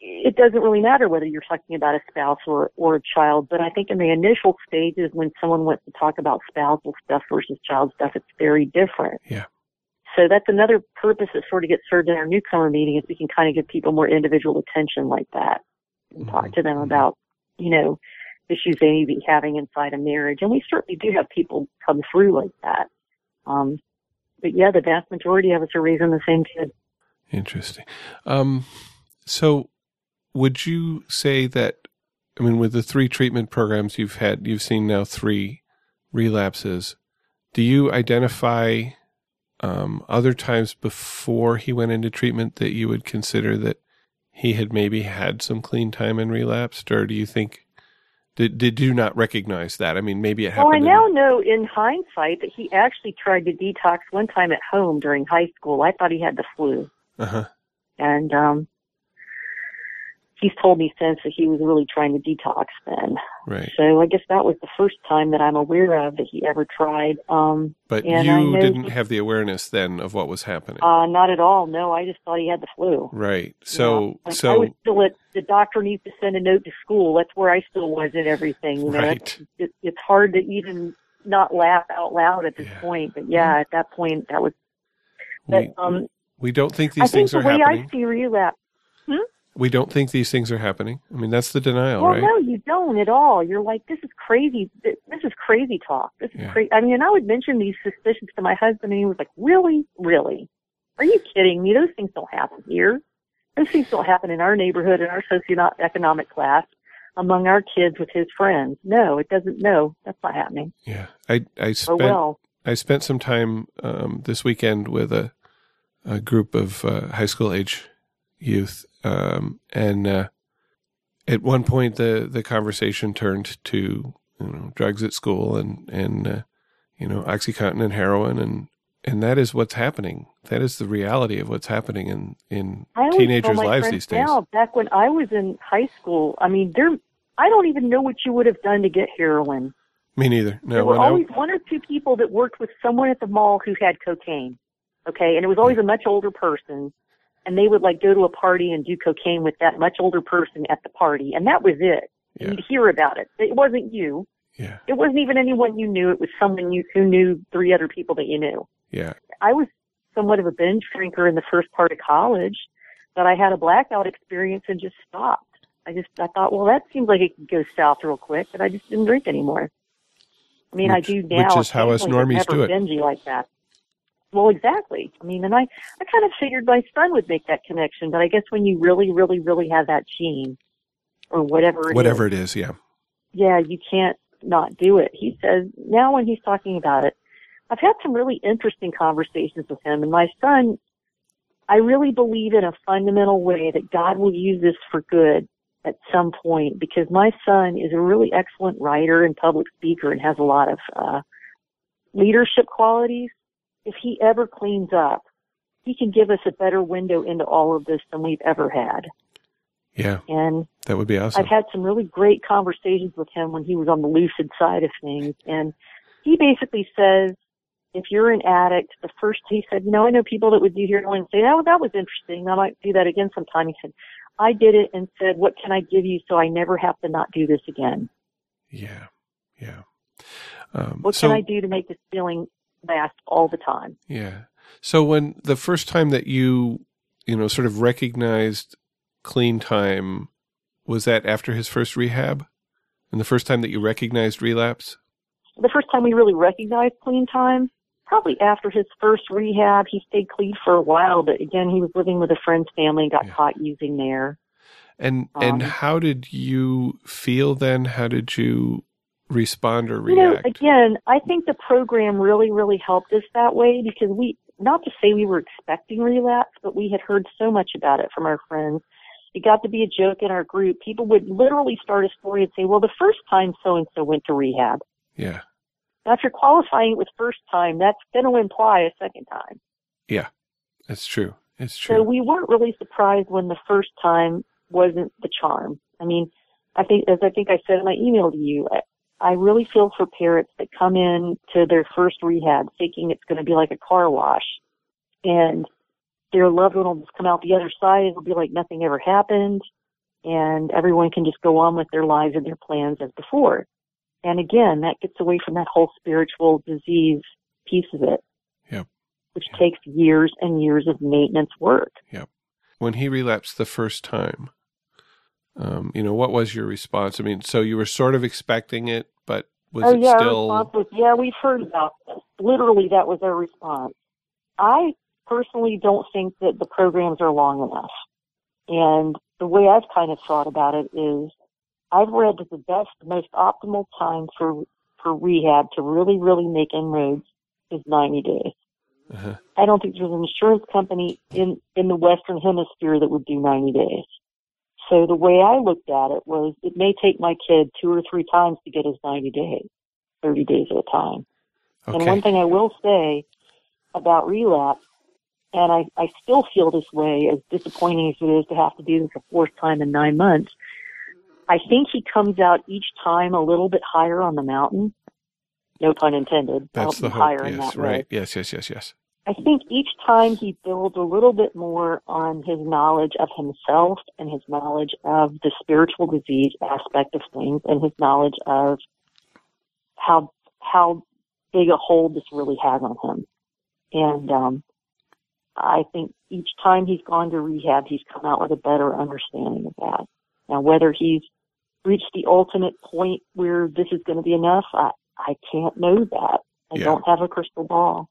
it doesn't really matter whether you're talking about a spouse or a child. But I think in the initial stages when someone wants to talk about spousal stuff versus child stuff, it's very different. Yeah. So that's another purpose that sort of gets served in our newcomer meeting, is we can kind of give people more individual attention like that and talk to them about, you know, issues they may be having inside a marriage. And we certainly do have people come through like that. But yeah, the vast majority of us are raising the same kid. Interesting. So would you say that, I mean, with the three treatment programs you've had, you've seen now three relapses, do you identify other times before he went into treatment that you would consider that he had maybe had some clean time and relapsed? Or do you think, did you not recognize that? I mean, maybe it happened. Well, I now know in hindsight that he actually tried to detox one time at home during high school. I thought he had the flu. And he's told me since that he was really trying to detox then. Right. So I guess that was the first time that I'm aware of that he ever tried. But and you didn't have the awareness then of what was happening? Not at all. No, I just thought he had the flu. Right. So, I was still at, the doctor needs to send a note to school. That's where I still was in everything. You know? Right. It's hard to even not laugh out loud at this point. But yeah, at that point, that was... But, we don't think these things are happening. I think the way I see relapse... We don't think these things are happening. I mean, that's the denial, right? Well, no, you don't at all. You're like, this is crazy. This is crazy talk. This is crazy. I mean, and I would mention these suspicions to my husband, and he was like, really? Really? Are you kidding me? Those things don't happen here. Those things don't happen in our neighborhood, in our socioeconomic class, among our kids with his friends. No, it doesn't. No, that's not happening. Yeah. I spent some time this weekend with a group of high school age youth. At one point the conversation turned to, drugs at school and OxyContin and heroin and that is what's happening. That is the reality of what's happening in teenagers' lives these days. Now, back when I was in high school, I mean, I don't even know what you would have done to get heroin. Me neither. No, there were always one or two people that worked with someone at the mall who had cocaine. Okay. And it was always a much older person. And they would like go to a party and do cocaine with that much older person at the party. And that was it. Yeah. You'd hear about it. It wasn't you. Yeah. It wasn't even anyone you knew. It was someone who knew three other people that you knew. Yeah. I was somewhat of a binge drinker in the first part of college, but I had a blackout experience and just stopped. I thought, well, that seems like it could go south real quick, and I just didn't drink anymore. I mean, I do now. Which is how us normies do it. I'm never bingy like that. Well, exactly. I mean, and I kind of figured my son would make that connection, but I guess when you really, really, really have that gene or whatever it is, yeah. Yeah, you can't not do it. He says, now when he's talking about it, I've had some really interesting conversations with him, and my son, I really believe in a fundamental way that God will use this for good at some point, because my son is a really excellent writer and public speaker and has a lot of leadership qualities. If he ever cleans up, he can give us a better window into all of this than we've ever had. Yeah. And that would be awesome. I've had some really great conversations with him when he was on the lucid side of things. And he basically says, if you're an addict, he said, I know people that would do heroin and say, oh, that was interesting. I might do that again sometime. He said, I did it and said, what can I give you so I never have to not do this again? Yeah. Yeah. What can I do to make this feeling last all the time? Yeah. So when the first time that you sort of recognized clean time, was that after his first rehab? And the first time that you recognized relapse? The first time we really recognized clean time, probably after his first rehab. He stayed clean for a while, but again, he was living with a friend's family and got caught using there. And how did you feel then? How did you respond or react? Again, I think the program really, really helped us that way, because not to say we were expecting relapse, but we had heard so much about it from our friends. It got to be a joke in our group. People would literally start a story and say, well, the first time so-and-so went to rehab. Yeah. Now, if you're qualifying it with first time, that's going to imply a second time. Yeah, that's true. It's true. So we weren't really surprised when the first time wasn't the charm. I mean, I think, as I think I said in my email to you, I really feel for parents that come in to their first rehab thinking it's going to be like a car wash, and their loved one will just come out the other side. It'll be like nothing ever happened, and everyone can just go on with their lives and their plans as before. And again, that gets away from that whole spiritual disease piece of it, yep. which yep. takes years and years of maintenance work. Yep. When he relapsed the first time, you know, what was your response? I mean, so you were sort of expecting it, but was it still... Our response was, yeah, we've heard about this. Literally, that was our response. I personally don't think that the programs are long enough. And the way I've kind of thought about it is, I've read that the best, most optimal time for rehab to really, really make inroads is 90 days. Uh-huh. I don't think there's an insurance company in the Western Hemisphere that would do 90 days. So the way I looked at it was, it may take my kid 2 or 3 times to get his 90 days, 30 days at a time. Okay. And one thing I will say about relapse, and I still feel this way, as disappointing as it is to have to do this a 4th time in 9 months, I think he comes out each time a little bit higher on the mountain. No pun intended. That's the hope. Higher yes, in that right. Way. Yes. I think each time he builds a little bit more on his knowledge of himself and his knowledge of the spiritual disease aspect of things and his knowledge of how big a hold this really has on him. And I think each time he's gone to rehab, he's come out with a better understanding of that. Now, whether he's reached the ultimate point where this is going to be enough, I can't know that. I don't have a crystal ball.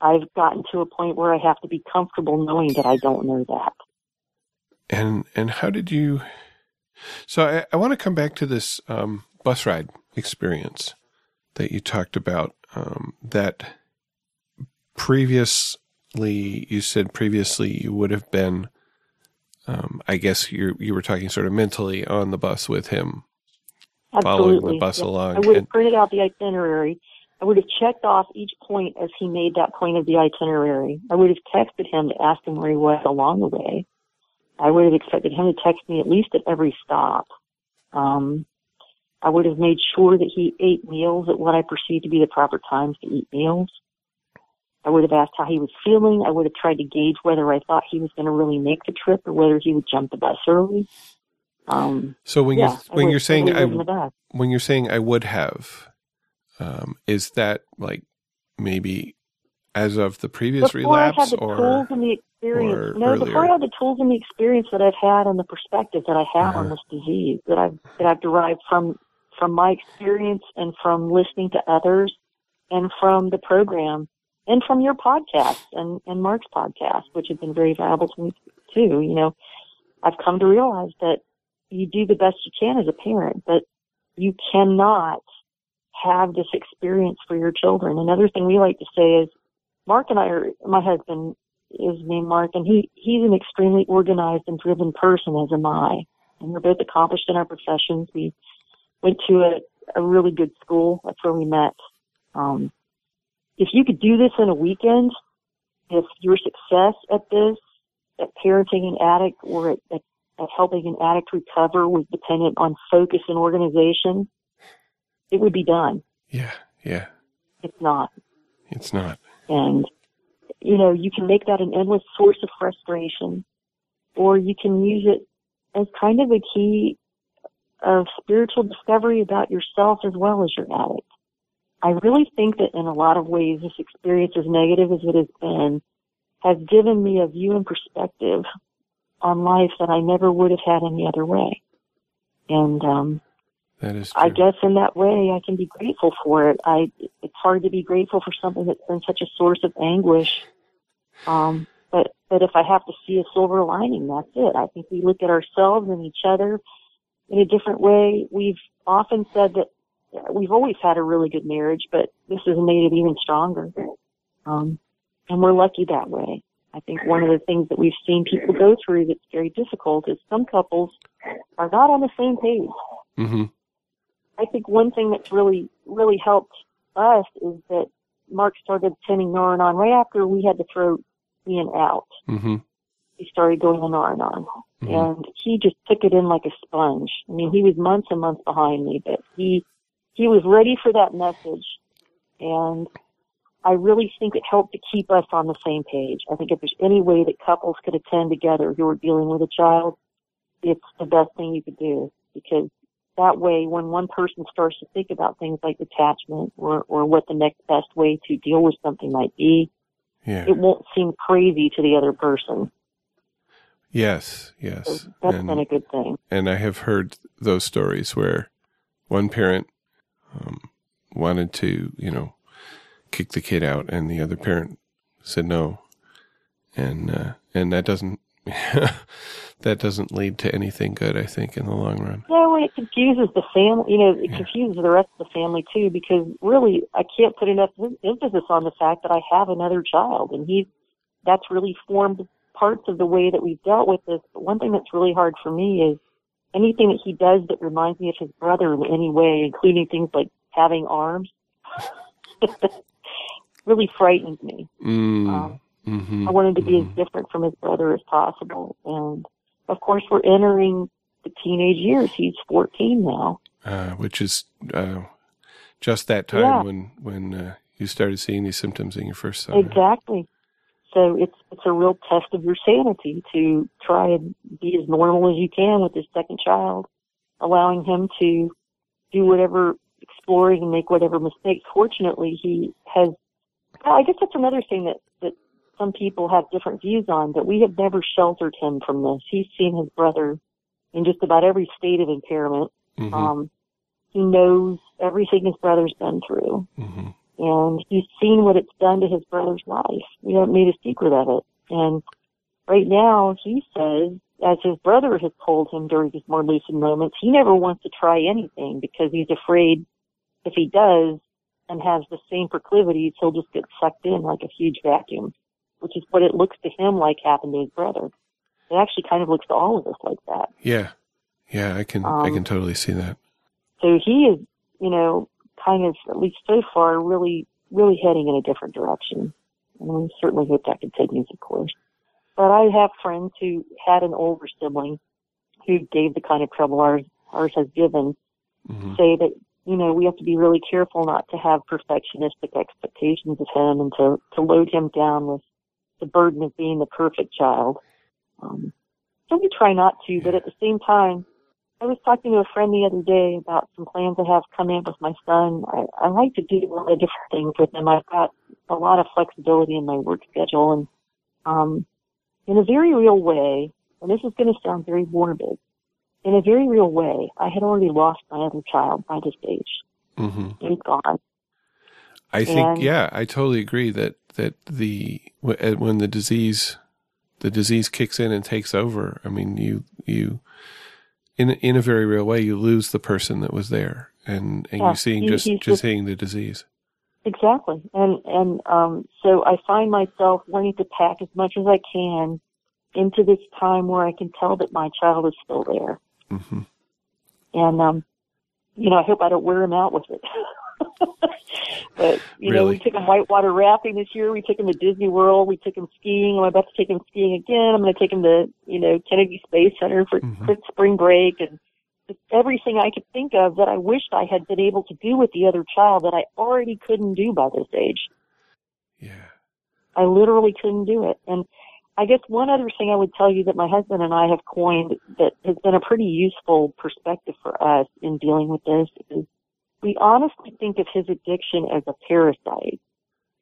I've gotten to a point where I have to be comfortable knowing that I don't know that. And how did you... So I want to come back to this bus ride experience that you talked about, that previously, you said previously you would have been... I guess you were talking sort of mentally on the bus with him, Absolutely. Following the bus along. I would have printed out the itinerary. I would have checked off each point as he made that point of the itinerary. I would have texted him to ask him where he was along the way. I would have expected him to text me at least at every stop. I would have made sure that he ate meals at what I perceived to be the proper times to eat meals. I would have asked how he was feeling. I would have tried to gauge whether I thought he was going to really make the trip or whether he would jump the bus early. So when you're saying I would have, is that like maybe as of the previous relapse or earlier? No, before I had the tools and the experience that I've had and the perspective that I have on this disease that I've derived from my experience and from listening to others and from the program. And from your podcast and Mark's podcast, which have been very valuable to me too, you know, I've come to realize that you do the best you can as a parent, but you cannot have this experience for your children. Another thing we like to say is Mark and I my husband is named Mark, and he's an extremely organized and driven person, as am I. And we're both accomplished in our professions. We went to a really good school. That's where we met. If you could do this in a weekend, if your success at this, at parenting an addict or at helping an addict recover was dependent on focus and organization, it would be done. Yeah. It's not. And, you know, you can make that an endless source of frustration, or you can use it as kind of a key of spiritual discovery about yourself as well as your addict. I really think that in a lot of ways, this experience, as negative as it has been, has given me a view and perspective on life that I never would have had any other way. And that is true. I guess in that way, I can be grateful for it. It's hard to be grateful for something that's been such a source of anguish. But if I have to see a silver lining, that's it. I think we look at ourselves and each other in a different way. We've often said that we've always had a really good marriage, but this has made it even stronger. And we're lucky that way. I think one of the things that we've seen people go through that's very difficult is some couples are not on the same page. Mm-hmm. I think one thing that's really, really helped us is that Mark started attending Nar-Anon right after we had to throw Ian out. Mm-hmm. he started going on Nar-Anon. Mm-hmm. And he just took it in like a sponge. I mean, he was months and months behind me, but he was ready for that message. And I really think it helped to keep us on the same page. I think if there's any way that couples could attend together who are dealing with a child, it's the best thing you could do, because that way when one person starts to think about things like attachment or what the next best way to deal with something might be, it won't seem crazy to the other person. Yes, yes. So that's been a good thing. And I have heard those stories where one parent wanted to, you know, kick the kid out, and the other parent said no, and that doesn't that doesn't lead to anything good, I think, in the long run. No, and it confuses the family. You know, it confuses the rest of the family too, because really, I can't put enough emphasis on the fact that I have another child, and that's really formed parts of the way that we've dealt with this. But one thing that's really hard for me is anything that he does that reminds me of his brother in any way, including things like having arms. Really frightens me. I wanted to be as different from his brother as possible. And of course, we're entering the teenage years. He's 14 now. Which is just that time when you started seeing these symptoms in your first son. Exactly. So it's a real test of your sanity to try and be as normal as you can with this second child, allowing him to do whatever, exploring and make whatever mistakes. Fortunately, he has, I guess that's another thing that some people have different views on, but we have never sheltered him from this. He's seen his brother in just about every state of impairment. Mm-hmm. He knows everything his brother's been through. Mm-hmm. And he's seen what it's done to his brother's life. We don't need a secret of it. And right now, he says, as his brother has told him during his more lucid moments, he never wants to try anything because he's afraid if he does and has the same proclivities, he'll just get sucked in like a huge vacuum, which is what it looks to him like happened to his brother. It actually kind of looks to all of us like that. Yeah. Yeah, I can totally see that. So he is, you know, kind of, at least so far, really, really heading in a different direction. And we certainly hope that continues, of course. But I have friends who had an older sibling who gave the kind of trouble ours has given, mm-hmm. say that, you know, we have to be really careful not to have perfectionistic expectations of him and to load him down with the burden of being the perfect child. So we try not to, but at the same time, I was talking to a friend the other day about some plans I have coming up with my son. I like to do a lot of different things with him. I've got a lot of flexibility in my work schedule. And in a very real way, and this is going to sound very morbid, in a very real way, I had already lost my other child by this age. Mm-hmm. He's gone. I think, I totally agree that when the disease kicks in and takes over, I mean, you in a very real way, you lose the person that was there, and you're seeing just seeing the disease. Exactly, and so I find myself wanting to pack as much as I can into this time where I can tell that my child is still there, mm-hmm. and you know, I hope I don't wear him out with it. But you know, we took him whitewater rafting this year. We took him to Disney World. We took him skiing. I'm about to take him skiing again. I'm going to take him to, you know, Kennedy Space Center for spring break, and just everything I could think of that I wished I had been able to do with the other child that I already couldn't do by this age. Yeah, I literally couldn't do it. And I guess one other thing I would tell you that my husband and I have coined that has been a pretty useful perspective for us in dealing with this is, we honestly think of his addiction as a parasite.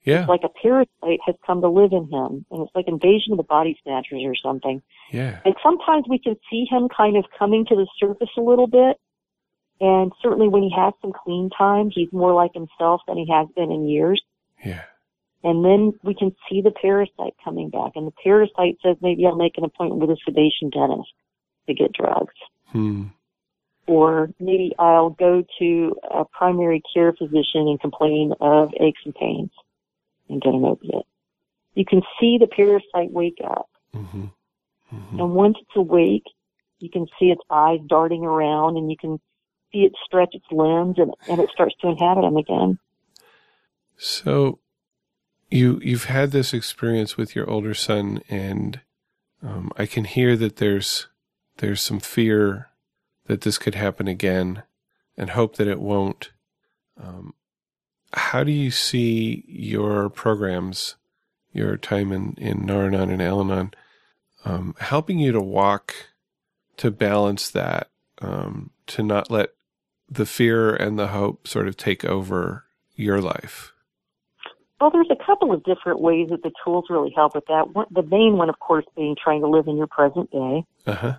Yeah. It's like a parasite has come to live in him, and it's like Invasion of the Body Snatchers or something. Yeah. And sometimes we can see him kind of coming to the surface a little bit, and certainly when he has some clean time, he's more like himself than he has been in years. Yeah. And then we can see the parasite coming back, and the parasite says, maybe I'll make an appointment with a sedation dentist to get drugs. Or maybe I'll go to a primary care physician and complain of aches and pains and get an opiate. You can see the parasite wake up. Mm-hmm. Mm-hmm. And once it's awake, you can see its eyes darting around, and you can see it stretch its limbs, and it starts to inhabit them again. So you've had this experience with your older son, and I can hear that there's some fear that this could happen again and hope that it won't. How do you see your programs, your time in Nar-Anon and Al-Anon, helping you to walk, to balance that, to not let the fear and the hope sort of take over your life? Well, there's a couple of different ways that the tools really help with that. One, the main one, of course, being trying to live in your present day. Uh-huh.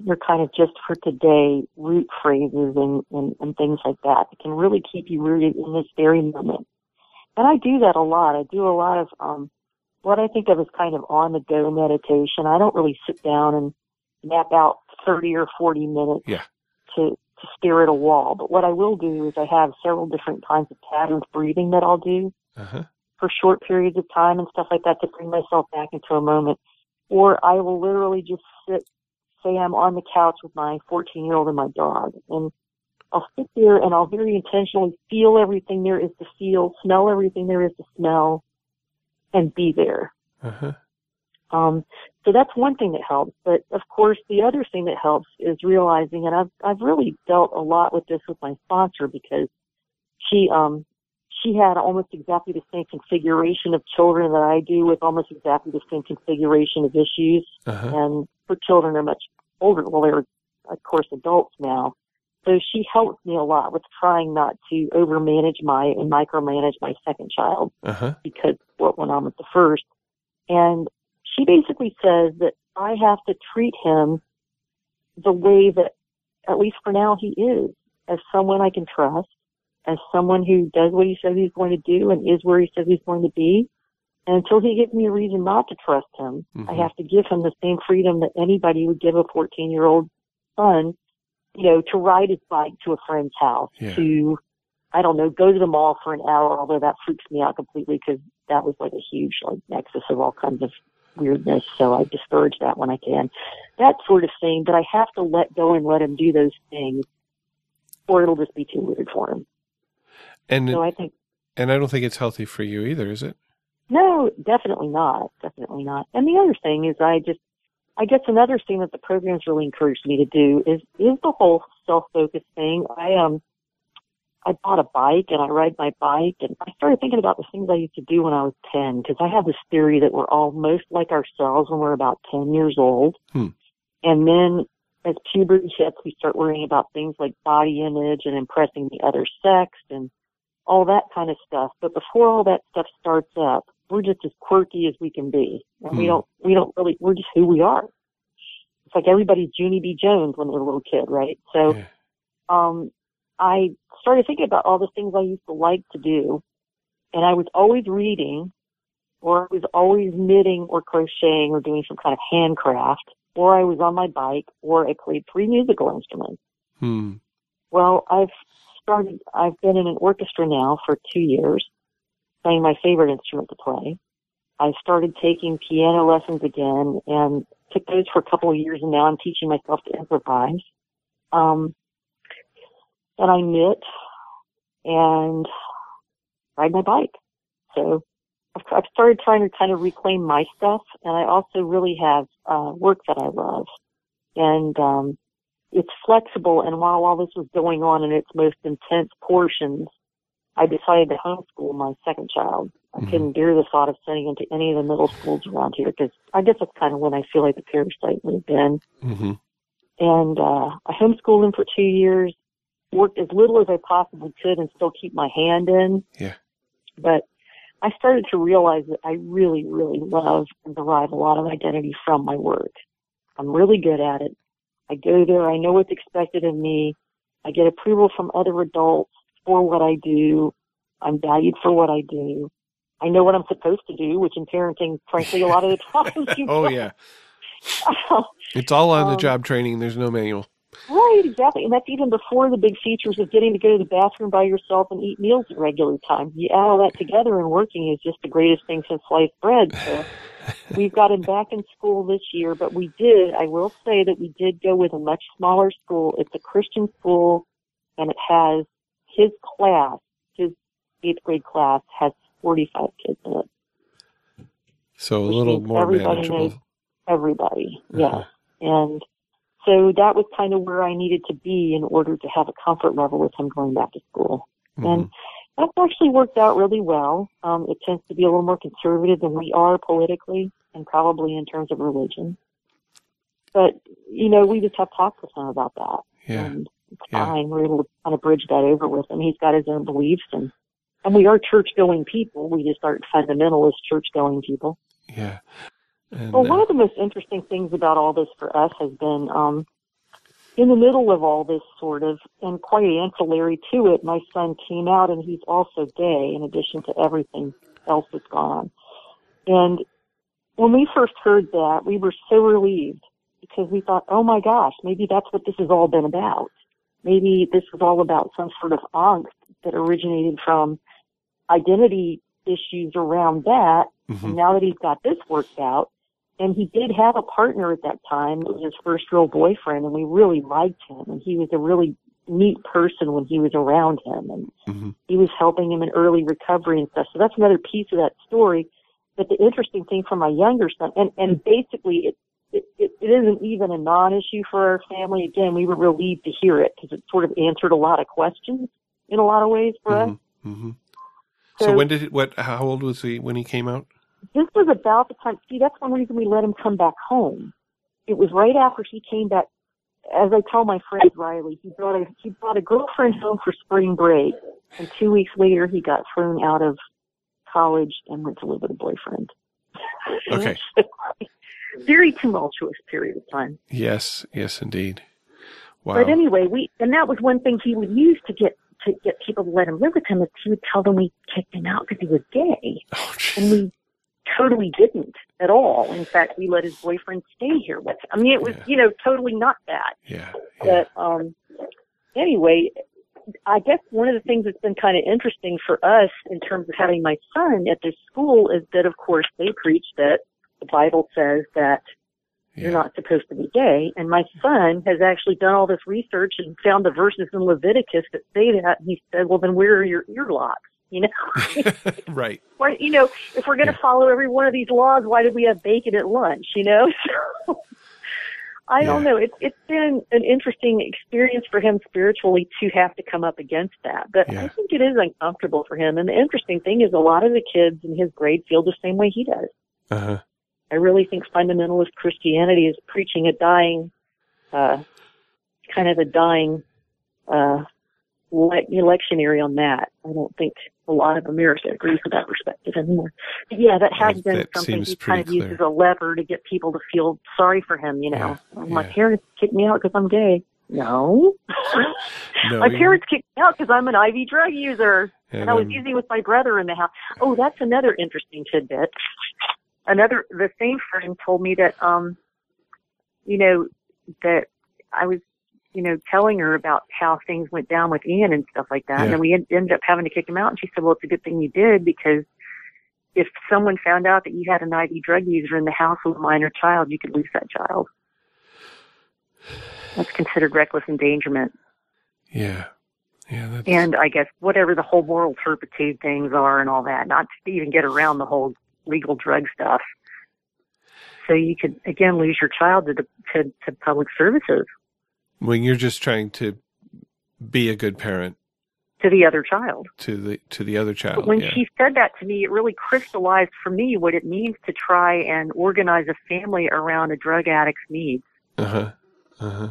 Your kind of just for today root phrases and things like that. It can really keep you rooted in this very moment. And I do that a lot. I do a lot of what I think of as kind of on-the-go meditation. I don't really sit down and map out 30 or 40 minutes to stare at a wall. But what I will do is I have several different kinds of patterned breathing that I'll do for short periods of time and stuff like that to bring myself back into a moment. Or I will literally just sit, say I'm on the couch with my 14-year-old and my dog, and I'll sit there and I'll very intentionally feel everything there is to feel, smell everything there is to smell, and be there. So that's one thing that helps. But of course, the other thing that helps is realizing, and I've really dealt a lot with this with my sponsor, because she had almost exactly the same configuration of children that I do, with almost exactly the same configuration of issues. And her children are much older. Well, they're, of course, adults now. So she helped me a lot with trying not to overmanage and micromanage my second child, because what went on with the first. And she basically says that I have to treat him the way that, at least for now, he is, as someone I can trust, as someone who does what he says he's going to do and is where he says he's going to be. And until he gives me a reason not to trust him, I have to give him the same freedom that anybody would give a 14-year-old son, you know, to ride his bike to a friend's house, to, I don't know, go to the mall for an hour, although that freaks me out completely because that was like a huge nexus of all kinds of weirdness. So I discourage that when I can, that sort of thing. But I have to let go and let him do those things, or it'll just be too weird for him. And so I don't think it's healthy for you either, is it? No, definitely not. Definitely not. And the other thing is, I guess another thing that the program's really encouraged me to do is the whole self-focused thing. I bought a bike and I ride my bike, and I started thinking about the things I used to do when I was 10, because I have this theory that we're all most like ourselves when we're about 10 years old. And then as puberty hits, we start worrying about things like body image and impressing the other sex and all that kind of stuff. But before all that stuff starts up, we're just as quirky as we can be. And we don't really, we're just who we are. It's like everybody's Junie B. Jones when they're a little kid, right? So, I started thinking about all the things I used to like to do. And I was always reading, or I was always knitting or crocheting or doing some kind of handcraft, or I was on my bike, or I played 3 musical instruments. Well, I've been in an orchestra now for 2 years, playing my favorite instrument to play. I started taking piano lessons again and took those for a couple of years, and now I'm teaching myself to improvise. And I knit and ride my bike. So I've started trying to kind of reclaim my stuff, and I also really have work that I love. And it's flexible, and while all this was going on in its most intense portions, I decided to homeschool my second child. I couldn't bear the thought of sending him to any of the middle schools around here, because I guess that's kind of when I feel like the parasite moved in. And I homeschooled him for 2 years, worked as little as I possibly could and still keep my hand in. But I started to realize that I really, really love and derive a lot of identity from my work. I'm really good at it. I go there, I know what's expected of me. I get approval from other adults for what I do. I'm valued for what I do. I know what I'm supposed to do, which in parenting, frankly, a lot of the time. It's all on the job training. There's no manual. Right, exactly. And that's even before the big features of getting to go to the bathroom by yourself and eat meals at regular time. You add all that together, and working is just the greatest thing since sliced bread. So we've got him back in school this year, but I will say that we did go with a much smaller school. It's a Christian school, and it has his class, his 8th grade class, has 45 kids in it. So a little more manageable. everybody. Yeah. And so that was kind of where I needed to be in order to have a comfort level with him going back to school. Mm-hmm. And that's actually worked out really well. It tends to be a little more conservative than we are politically and probably in terms of religion. But, you know, we just have talked with him about that. Yeah. And it's fine. We're able to kind of bridge that over with him. He's got his own beliefs, and we are church-going people. We just aren't fundamentalist church-going people. Yeah. And, well, one of the most interesting things about all this for us has been, in the middle of all this sort of, and quite ancillary to it, my son came out, and he's also gay in addition to everything else that's gone on. And when we first heard that, we were so relieved because we thought, oh my gosh, maybe that's what this has all been about. Maybe this was all about some sort of angst that originated from identity issues around that. Mm-hmm. And now that he's got this worked out, and he did have a partner at that time. It was his first real boyfriend, and we really liked him. And he was a really neat person when he was around him. And mm-hmm. he was helping him in early recovery and stuff. So that's another piece of that story. But the interesting thing for my younger son, and basically it isn't even a non-issue for our family. Again, we were relieved to hear it because it sort of answered a lot of questions in a lot of ways for mm-hmm. us. Mm-hmm. So when did it, how old was he when he came out? This was about the time, see, that's one reason we let him come back home. It was right after he came back. As I tell my friend Riley, he brought a girlfriend home for spring break, and 2 weeks later he got thrown out of college and went to live with a boyfriend. Okay. Very tumultuous period of time. Yes, yes indeed. Wow. But anyway, and that was one thing he would use to get people to let him live with him, is he would tell them we kicked him out because he was gay. Oh, and we totally didn't at all. In fact, we let his boyfriend stay here with him. I mean, it was, you know, totally not that. Yeah. But anyway, I guess one of the things that's been kind of interesting for us in terms of having my son at this school is that, of course, they preach that the Bible says that you're not supposed to be gay. And my son has actually done all this research and found the verses in Leviticus that say that. And he said, well, then where are your earlocks? You know? Right. Why, you know, if we're going to follow every one of these laws, why did we have bacon at lunch, you know? So, I don't know. It's been an interesting experience for him spiritually to have to come up against that. But I think it is uncomfortable for him. And the interesting thing is a lot of the kids in his grade feel the same way he does. Uh-huh. I really think fundamentalist Christianity is preaching a dying, electionary on that. I don't think a lot of America agrees with that perspective anymore. But yeah, that has been something he kind of uses a lever to get people to feel sorry for him, you know. Yeah. My parents kicked me out because I'm gay. No. My parents kicked me out because I'm an IV drug user, and I was using with my brother in the house. Oh, that's another interesting tidbit. The same friend told me that, you know, that I was, you know, telling her about how things went down with Ian and stuff like that. Yeah. And then we ended up having to kick him out. And she said, well, it's a good thing you did, because if someone found out that you had an IV drug user in the house with a minor child, you could lose that child. That's considered reckless endangerment. Yeah. Yeah, that's... And I guess whatever the whole moral turpitude things are and all that, not to even get around the whole legal drug stuff. So you could, again, lose your child to public services. When you're just trying to be a good parent. To the other child. To the other child. But when she said that to me, it really crystallized for me what it means to try and organize a family around a drug addict's needs. Uh-huh. Uh-huh.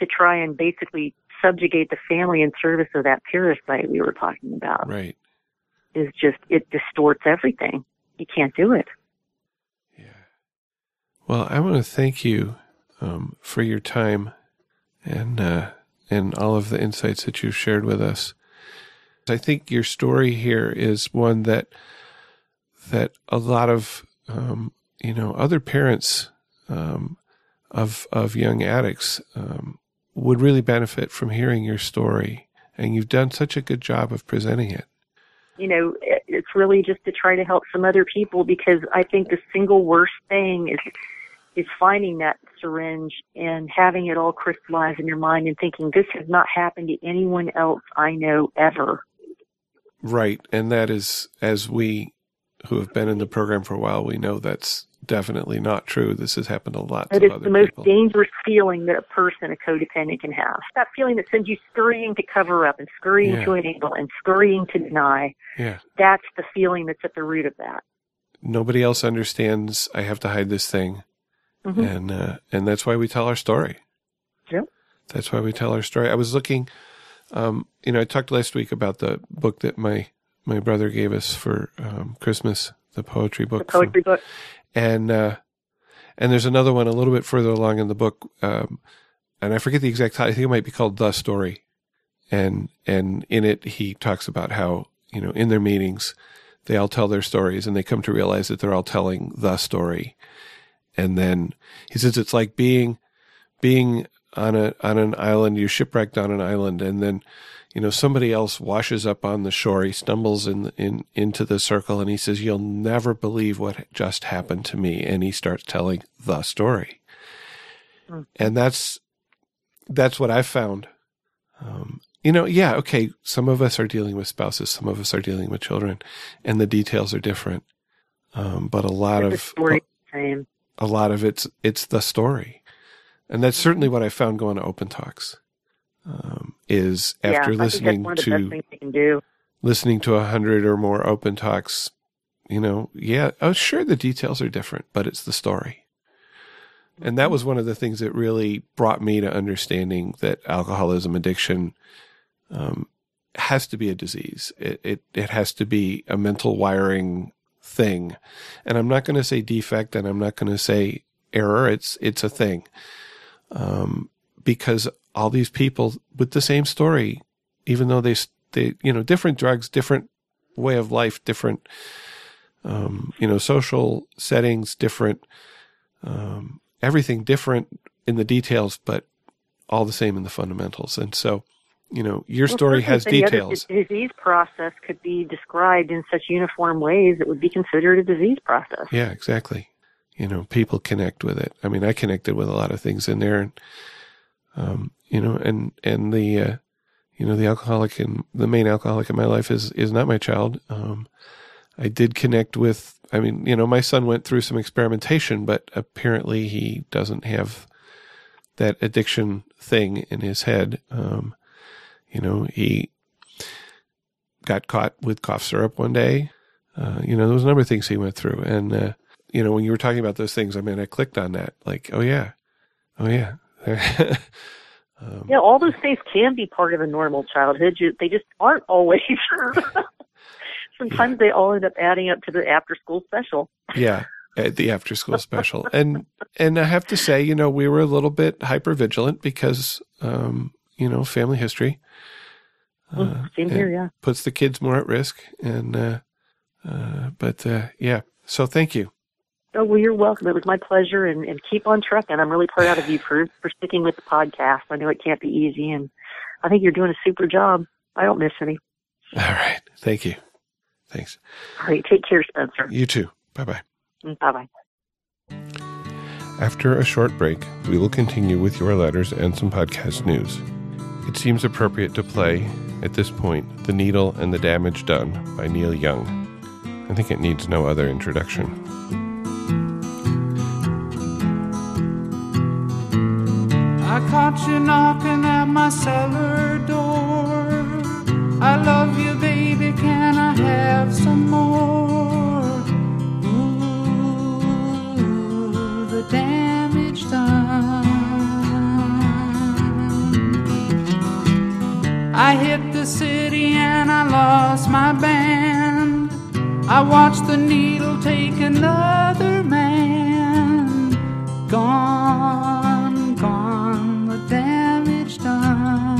To try and basically subjugate the family in service of that parasite we were talking about. Right. It's just, it distorts everything. You can't do it. Yeah. Well, I want to thank you for your time and all of the insights that you've shared with us. I think your story here is one that a lot of you know, other parents of young addicts would really benefit from hearing your story, and you've done such a good job of presenting it. You know, it's really just to try to help some other people, because I think the single worst thing is finding that syringe and having it all crystallize in your mind and thinking, this has not happened to anyone else I know ever. Right. And that is, as we who have been in the program for a while, we know that's definitely not true. This has happened to lots of other people. It is the most dangerous feeling that a person, a codependent, can have. That feeling that sends you scurrying to cover up and scurrying to enable and scurrying to deny. Yeah. That's the feeling that's at the root of that. Nobody else understands. I have to hide this thing. Mm-hmm. And that's why we tell our story. Yeah. That's why we tell our story. I was looking, you know, I talked last week about the book that my brother gave us for Christmas, the poetry book. The poetry book. And there's another one a little bit further along in the book. And I forget the exact title. I think it might be called The Story. And in it, he talks about how, you know, in their meetings, they all tell their stories and they come to realize that they're all telling the story. And then he says, it's like being on an island, you're shipwrecked on an island. And then, you know, somebody else washes up on the shore. He stumbles into the circle and he says, you'll never believe what just happened to me. And he starts telling the story. Mm. And that's what I've found. You know, yeah, okay, some of us are dealing with spouses, some of us are dealing with children, and the details are different. But a lot of it's the story. And that's certainly what I found going to open talks, is after listening to 100 or more open talks, you know, yeah, oh, sure, the details are different, but it's the story. And that was one of the things that really brought me to understanding that alcoholism, addiction, has to be a disease. It has to be a mental wiring thing. And I'm not going to say defect, and I'm not going to say error. It's a thing. Because all these people with the same story, even though they you know, different drugs, different way of life, different, you know, social settings, different, everything different in the details, but all the same in the fundamentals. And so, you know, your story has details. The disease process could be described in such uniform ways it would be considered a disease process. Yeah, exactly. You know, people connect with it. I mean, I connected with a lot of things in there, and you know, and the you know, the alcoholic and the main alcoholic in my life is not my child. I did connect with. I mean, you know, my son went through some experimentation, but apparently he doesn't have that addiction thing in his head. You know, he got caught with cough syrup one day. You know, there was a number of things he went through. And, you know, when you were talking about those things, I mean, I clicked on that. Like, oh, yeah. Yeah, all those things can be part of a normal childhood. They just aren't always. Sometimes they all end up adding up to the after-school special. Yeah, the after-school special. And I have to say, you know, we were a little bit hyper-vigilant because, you know, family history. Same here, yeah. Puts the kids more at risk. And but yeah, so thank you. Oh, well, you're welcome. It was my pleasure, and keep on trucking. I'm really proud of you for sticking with the podcast. I know it can't be easy, and I think you're doing a super job. I don't miss any. All right. Thank you. Thanks. All right. Take care, Spencer. You too. Bye-bye. Bye-bye. After a short break, we will continue with your letters and some podcast news. It seems appropriate to play, at this point, The Needle and the Damage Done by Neil Young. I think it needs no other introduction. I caught you knocking at my cellar door. I love you, baby, can I have some more? Ooh, the damage done. I hit the city and I lost my band. I watched the needle take another man. Gone, gone, the damage done.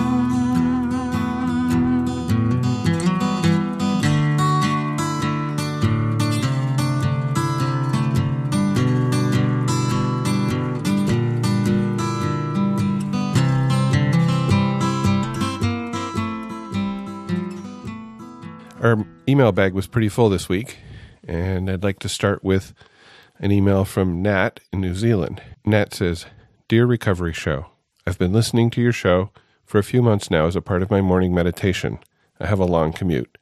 Our email bag was pretty full this week, and I'd like to start with an email from Nat in New Zealand. Nat says, Dear Recovery Show, I've been listening to your show for a few months now as a part of my morning meditation. I have a long commute.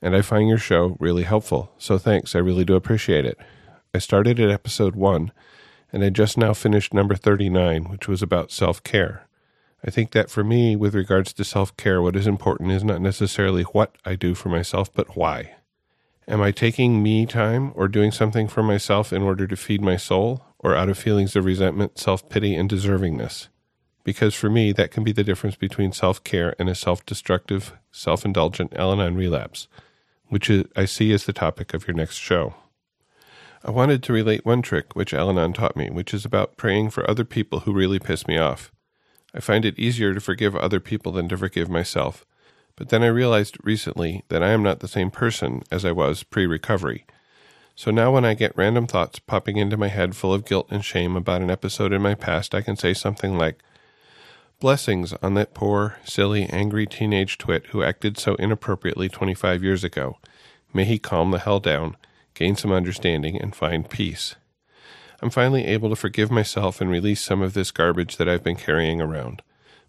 and I find your show really helpful. So thanks, I really do appreciate it. I started at episode 1, and I just now finished number 39, which was about self-care. I think that for me, with regards to self-care, what is important is not necessarily what I do for myself, but why. Am I taking me time or doing something for myself in order to feed my soul, or out of feelings of resentment, self-pity, and deservingness? Because for me, that can be the difference between self-care and a self-destructive, self-indulgent Al-Anon relapse, which I see as the topic of your next show. I wanted to relate one trick which Al-Anon taught me, which is about praying for other people who really piss me off. I find it easier to forgive other people than to forgive myself, but then I realized recently that I am not the same person as I was pre-recovery. So now when I get random thoughts popping into my head full of guilt and shame about an episode in my past, I can say something like, "Blessings on that poor, silly, angry teenage twit who acted so inappropriately 25 years ago. May he calm the hell down, gain some understanding, and find peace." I'm finally able to forgive myself and release some of this garbage that I've been carrying around.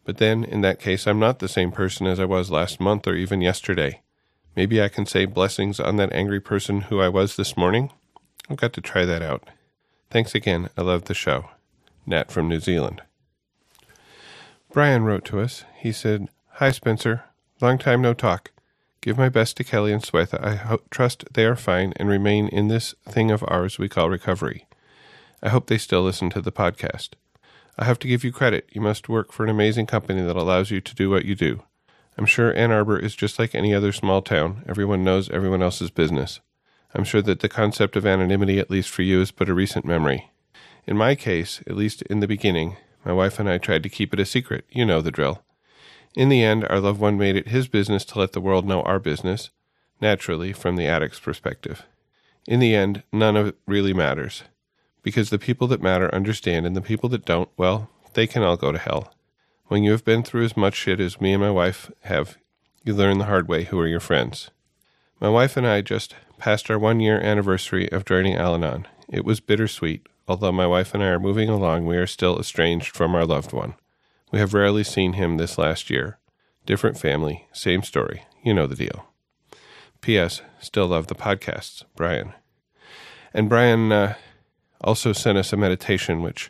But then, in that case, I'm not the same person as I was last month or even yesterday. Maybe I can say blessings on that angry person who I was this morning? I've got to try that out. Thanks again. I love the show. Nat from New Zealand. Brian wrote to us. He said, "Hi, Spencer. Long time no talk. Give my best to Kelly and Swetha. I trust they are fine and remain in this thing of ours we call recovery. I hope they still listen to the podcast. I have to give you credit. You must work for an amazing company that allows you to do what you do. I'm sure Ann Arbor is just like any other small town. Everyone knows everyone else's business. I'm sure that the concept of anonymity, at least for you, is but a recent memory. In my case, at least in the beginning, my wife and I tried to keep it a secret. You know the drill. In the end, our loved one made it his business to let the world know our business, naturally, from the addict's perspective. In the end, none of it really matters. Because the people that matter understand, and the people that don't, well, they can all go to hell. When you have been through as much shit as me and my wife have, you learn the hard way who are your friends. My wife and I just passed our 1-year anniversary of joining Al-Anon. It was bittersweet. Although my wife and I are moving along, we are still estranged from our loved one. We have rarely seen him this last year. Different family, same story. You know the deal. P.S. Still love the podcasts. Brian." And Brian, also sent us a meditation, which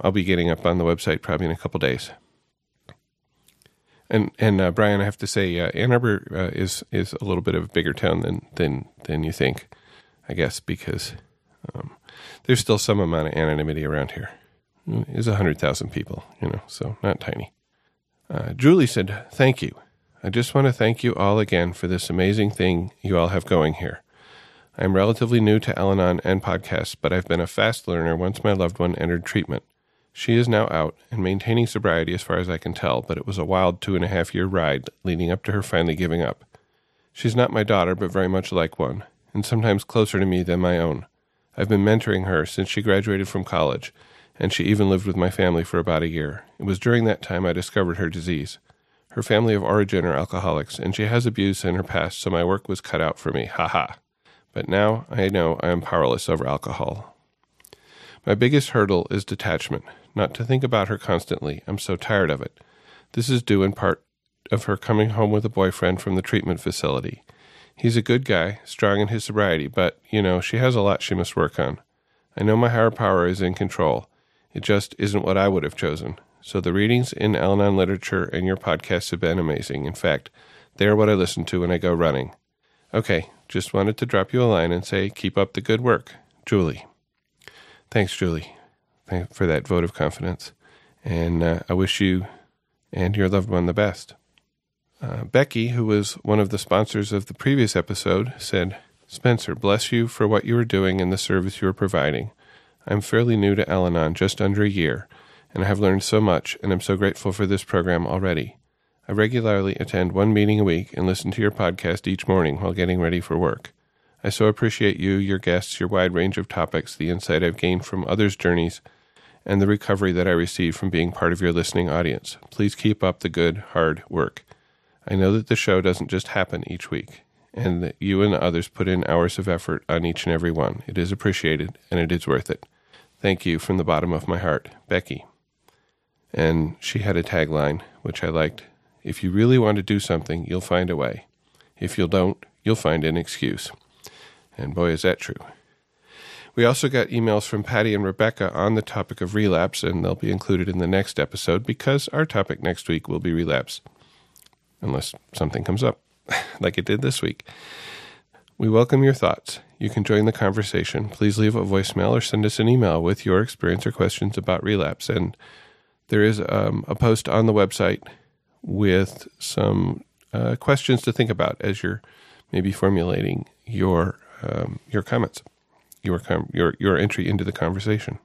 I'll be getting up on the website probably in a couple days. And Brian, I have to say, Ann Arbor is a little bit of a bigger town than you think, I guess, because there's still some amount of anonymity around here. It's 100,000 people, you know, so not tiny. Julie said, "Thank you. I just want to thank you all again for this amazing thing you all have going here. I'm relatively new to Al-Anon and podcasts, but I've been a fast learner once my loved one entered treatment. She is now out and maintaining sobriety as far as I can tell, but it was a wild 2.5-year ride leading up to her finally giving up. She's not my daughter, but very much like one, and sometimes closer to me than my own. I've been mentoring her since she graduated from college, and she even lived with my family for about a year. It was during that time I discovered her disease. Her family of origin are alcoholics, and she has abuse in her past, so my work was cut out for me. Ha ha. But now I know I am powerless over alcohol. My biggest hurdle is detachment, not to think about her constantly. I'm so tired of it. This is due in part of her coming home with a boyfriend from the treatment facility. He's a good guy, strong in his sobriety, but, you know, she has a lot she must work on. I know my higher power is in control. It just isn't what I would have chosen. So the readings in Al-Anon literature and your podcasts have been amazing. In fact, they are what I listen to when I go running. Okay, just wanted to drop you a line and say, keep up the good work. Julie." Thanks, Julie, for that vote of confidence. And I wish you and your loved one the best. Becky, who was one of the sponsors of the previous episode, said, "Spencer, bless you for what you are doing and the service you are providing. I'm fairly new to Al-Anon, just under a year, and I have learned so much, and I'm so grateful for this program already. I regularly attend one meeting a week and listen to your podcast each morning while getting ready for work. I so appreciate you, your guests, your wide range of topics, the insight I've gained from others' journeys, and the recovery that I receive from being part of your listening audience. Please keep up the good, hard work. I know that the show doesn't just happen each week, and that you and the others put in hours of effort on each and every one. It is appreciated, and it is worth it. Thank you from the bottom of my heart, Becky." And she had a tagline, which I liked. "If you really want to do something, you'll find a way. If you don't, you'll find an excuse. And boy, is that true. We also got emails from Patty and Rebecca on the topic of relapse, and they'll be included in the next episode because our topic next week will be relapse, unless something comes up, like it did this week. We welcome your thoughts. You can join the conversation. Please leave a voicemail or send us an email with your experience or questions about relapse. And there is a post on the website with some questions to think about as you're maybe formulating your comments, your entry into the conversation.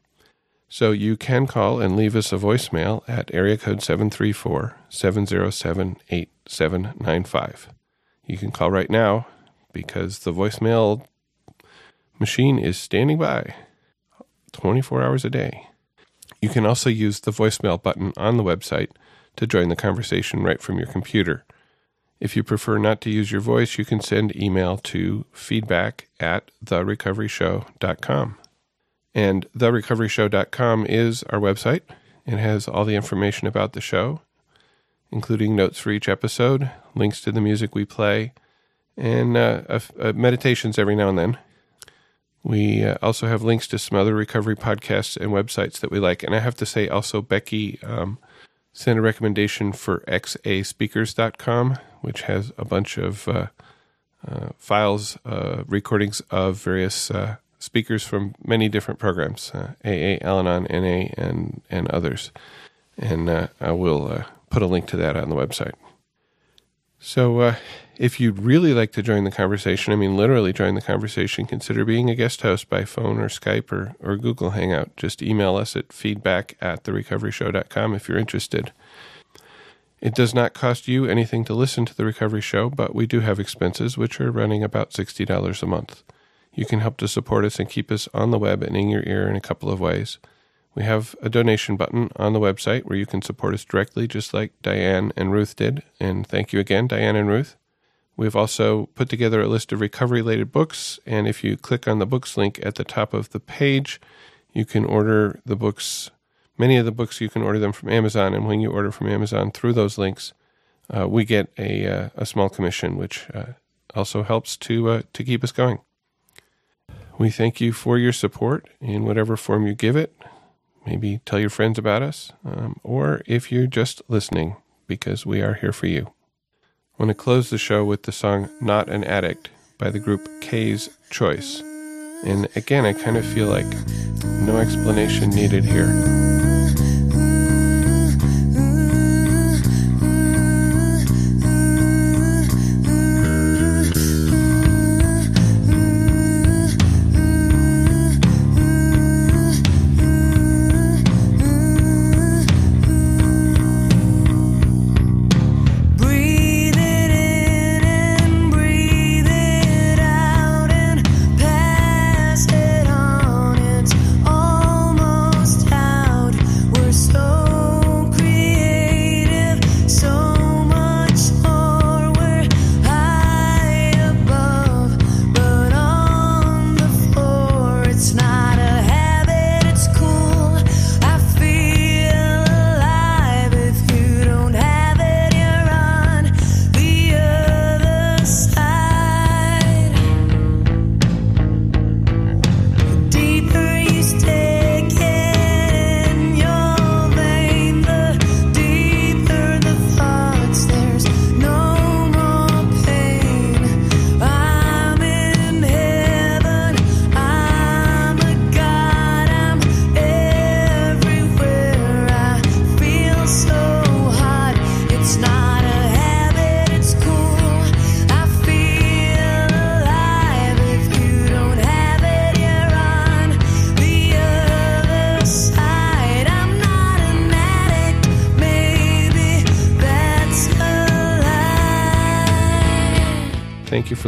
So you can call and leave us a voicemail at area code 734-707-8795. You can call right now because the voicemail machine is standing by 24 hours a day. You can also use the voicemail button on the website to join the conversation right from your computer. If you prefer not to use your voice, you can send email to feedback@therecoveryshow.com. And therecoveryshow.com is our website. It has all the information about the show, including notes for each episode, links to the music we play, and meditations every now and then. We also have links to some other recovery podcasts and websites that we like. And I have to say also, Becky sent a recommendation for xaspeakers.com, which has a bunch of files, recordings of various speakers from many different programs, AA, Al-Anon, NA, and others. And I will put a link to that on the website. So if you'd really like to join the conversation, I mean literally join the conversation, consider being a guest host by phone or Skype or Google Hangout. Just email us at feedback@therecoveryshow.com if you're interested. It does not cost you anything to listen to The Recovery Show, but we do have expenses, which are running about $60 a month. You can help to support us and keep us on the web and in your ear in a couple of ways. We have a donation button on the website where you can support us directly, just like Diane and Ruth did. And thank you again, Diane and Ruth. We've also put together a list of recovery-related books, and if you click on the books link at the top of the page, you can order the books. Many of the books, you can order them from Amazon, and when you order from Amazon through those links, we get a small commission, which also helps to keep us going. We thank you for your support in whatever form you give it. Maybe tell your friends about us, or if you're just listening, because we are here for you. I want to close the show with the song Not an Addict by the group K's Choice. And again, I kind of feel like no explanation needed here. Thank you for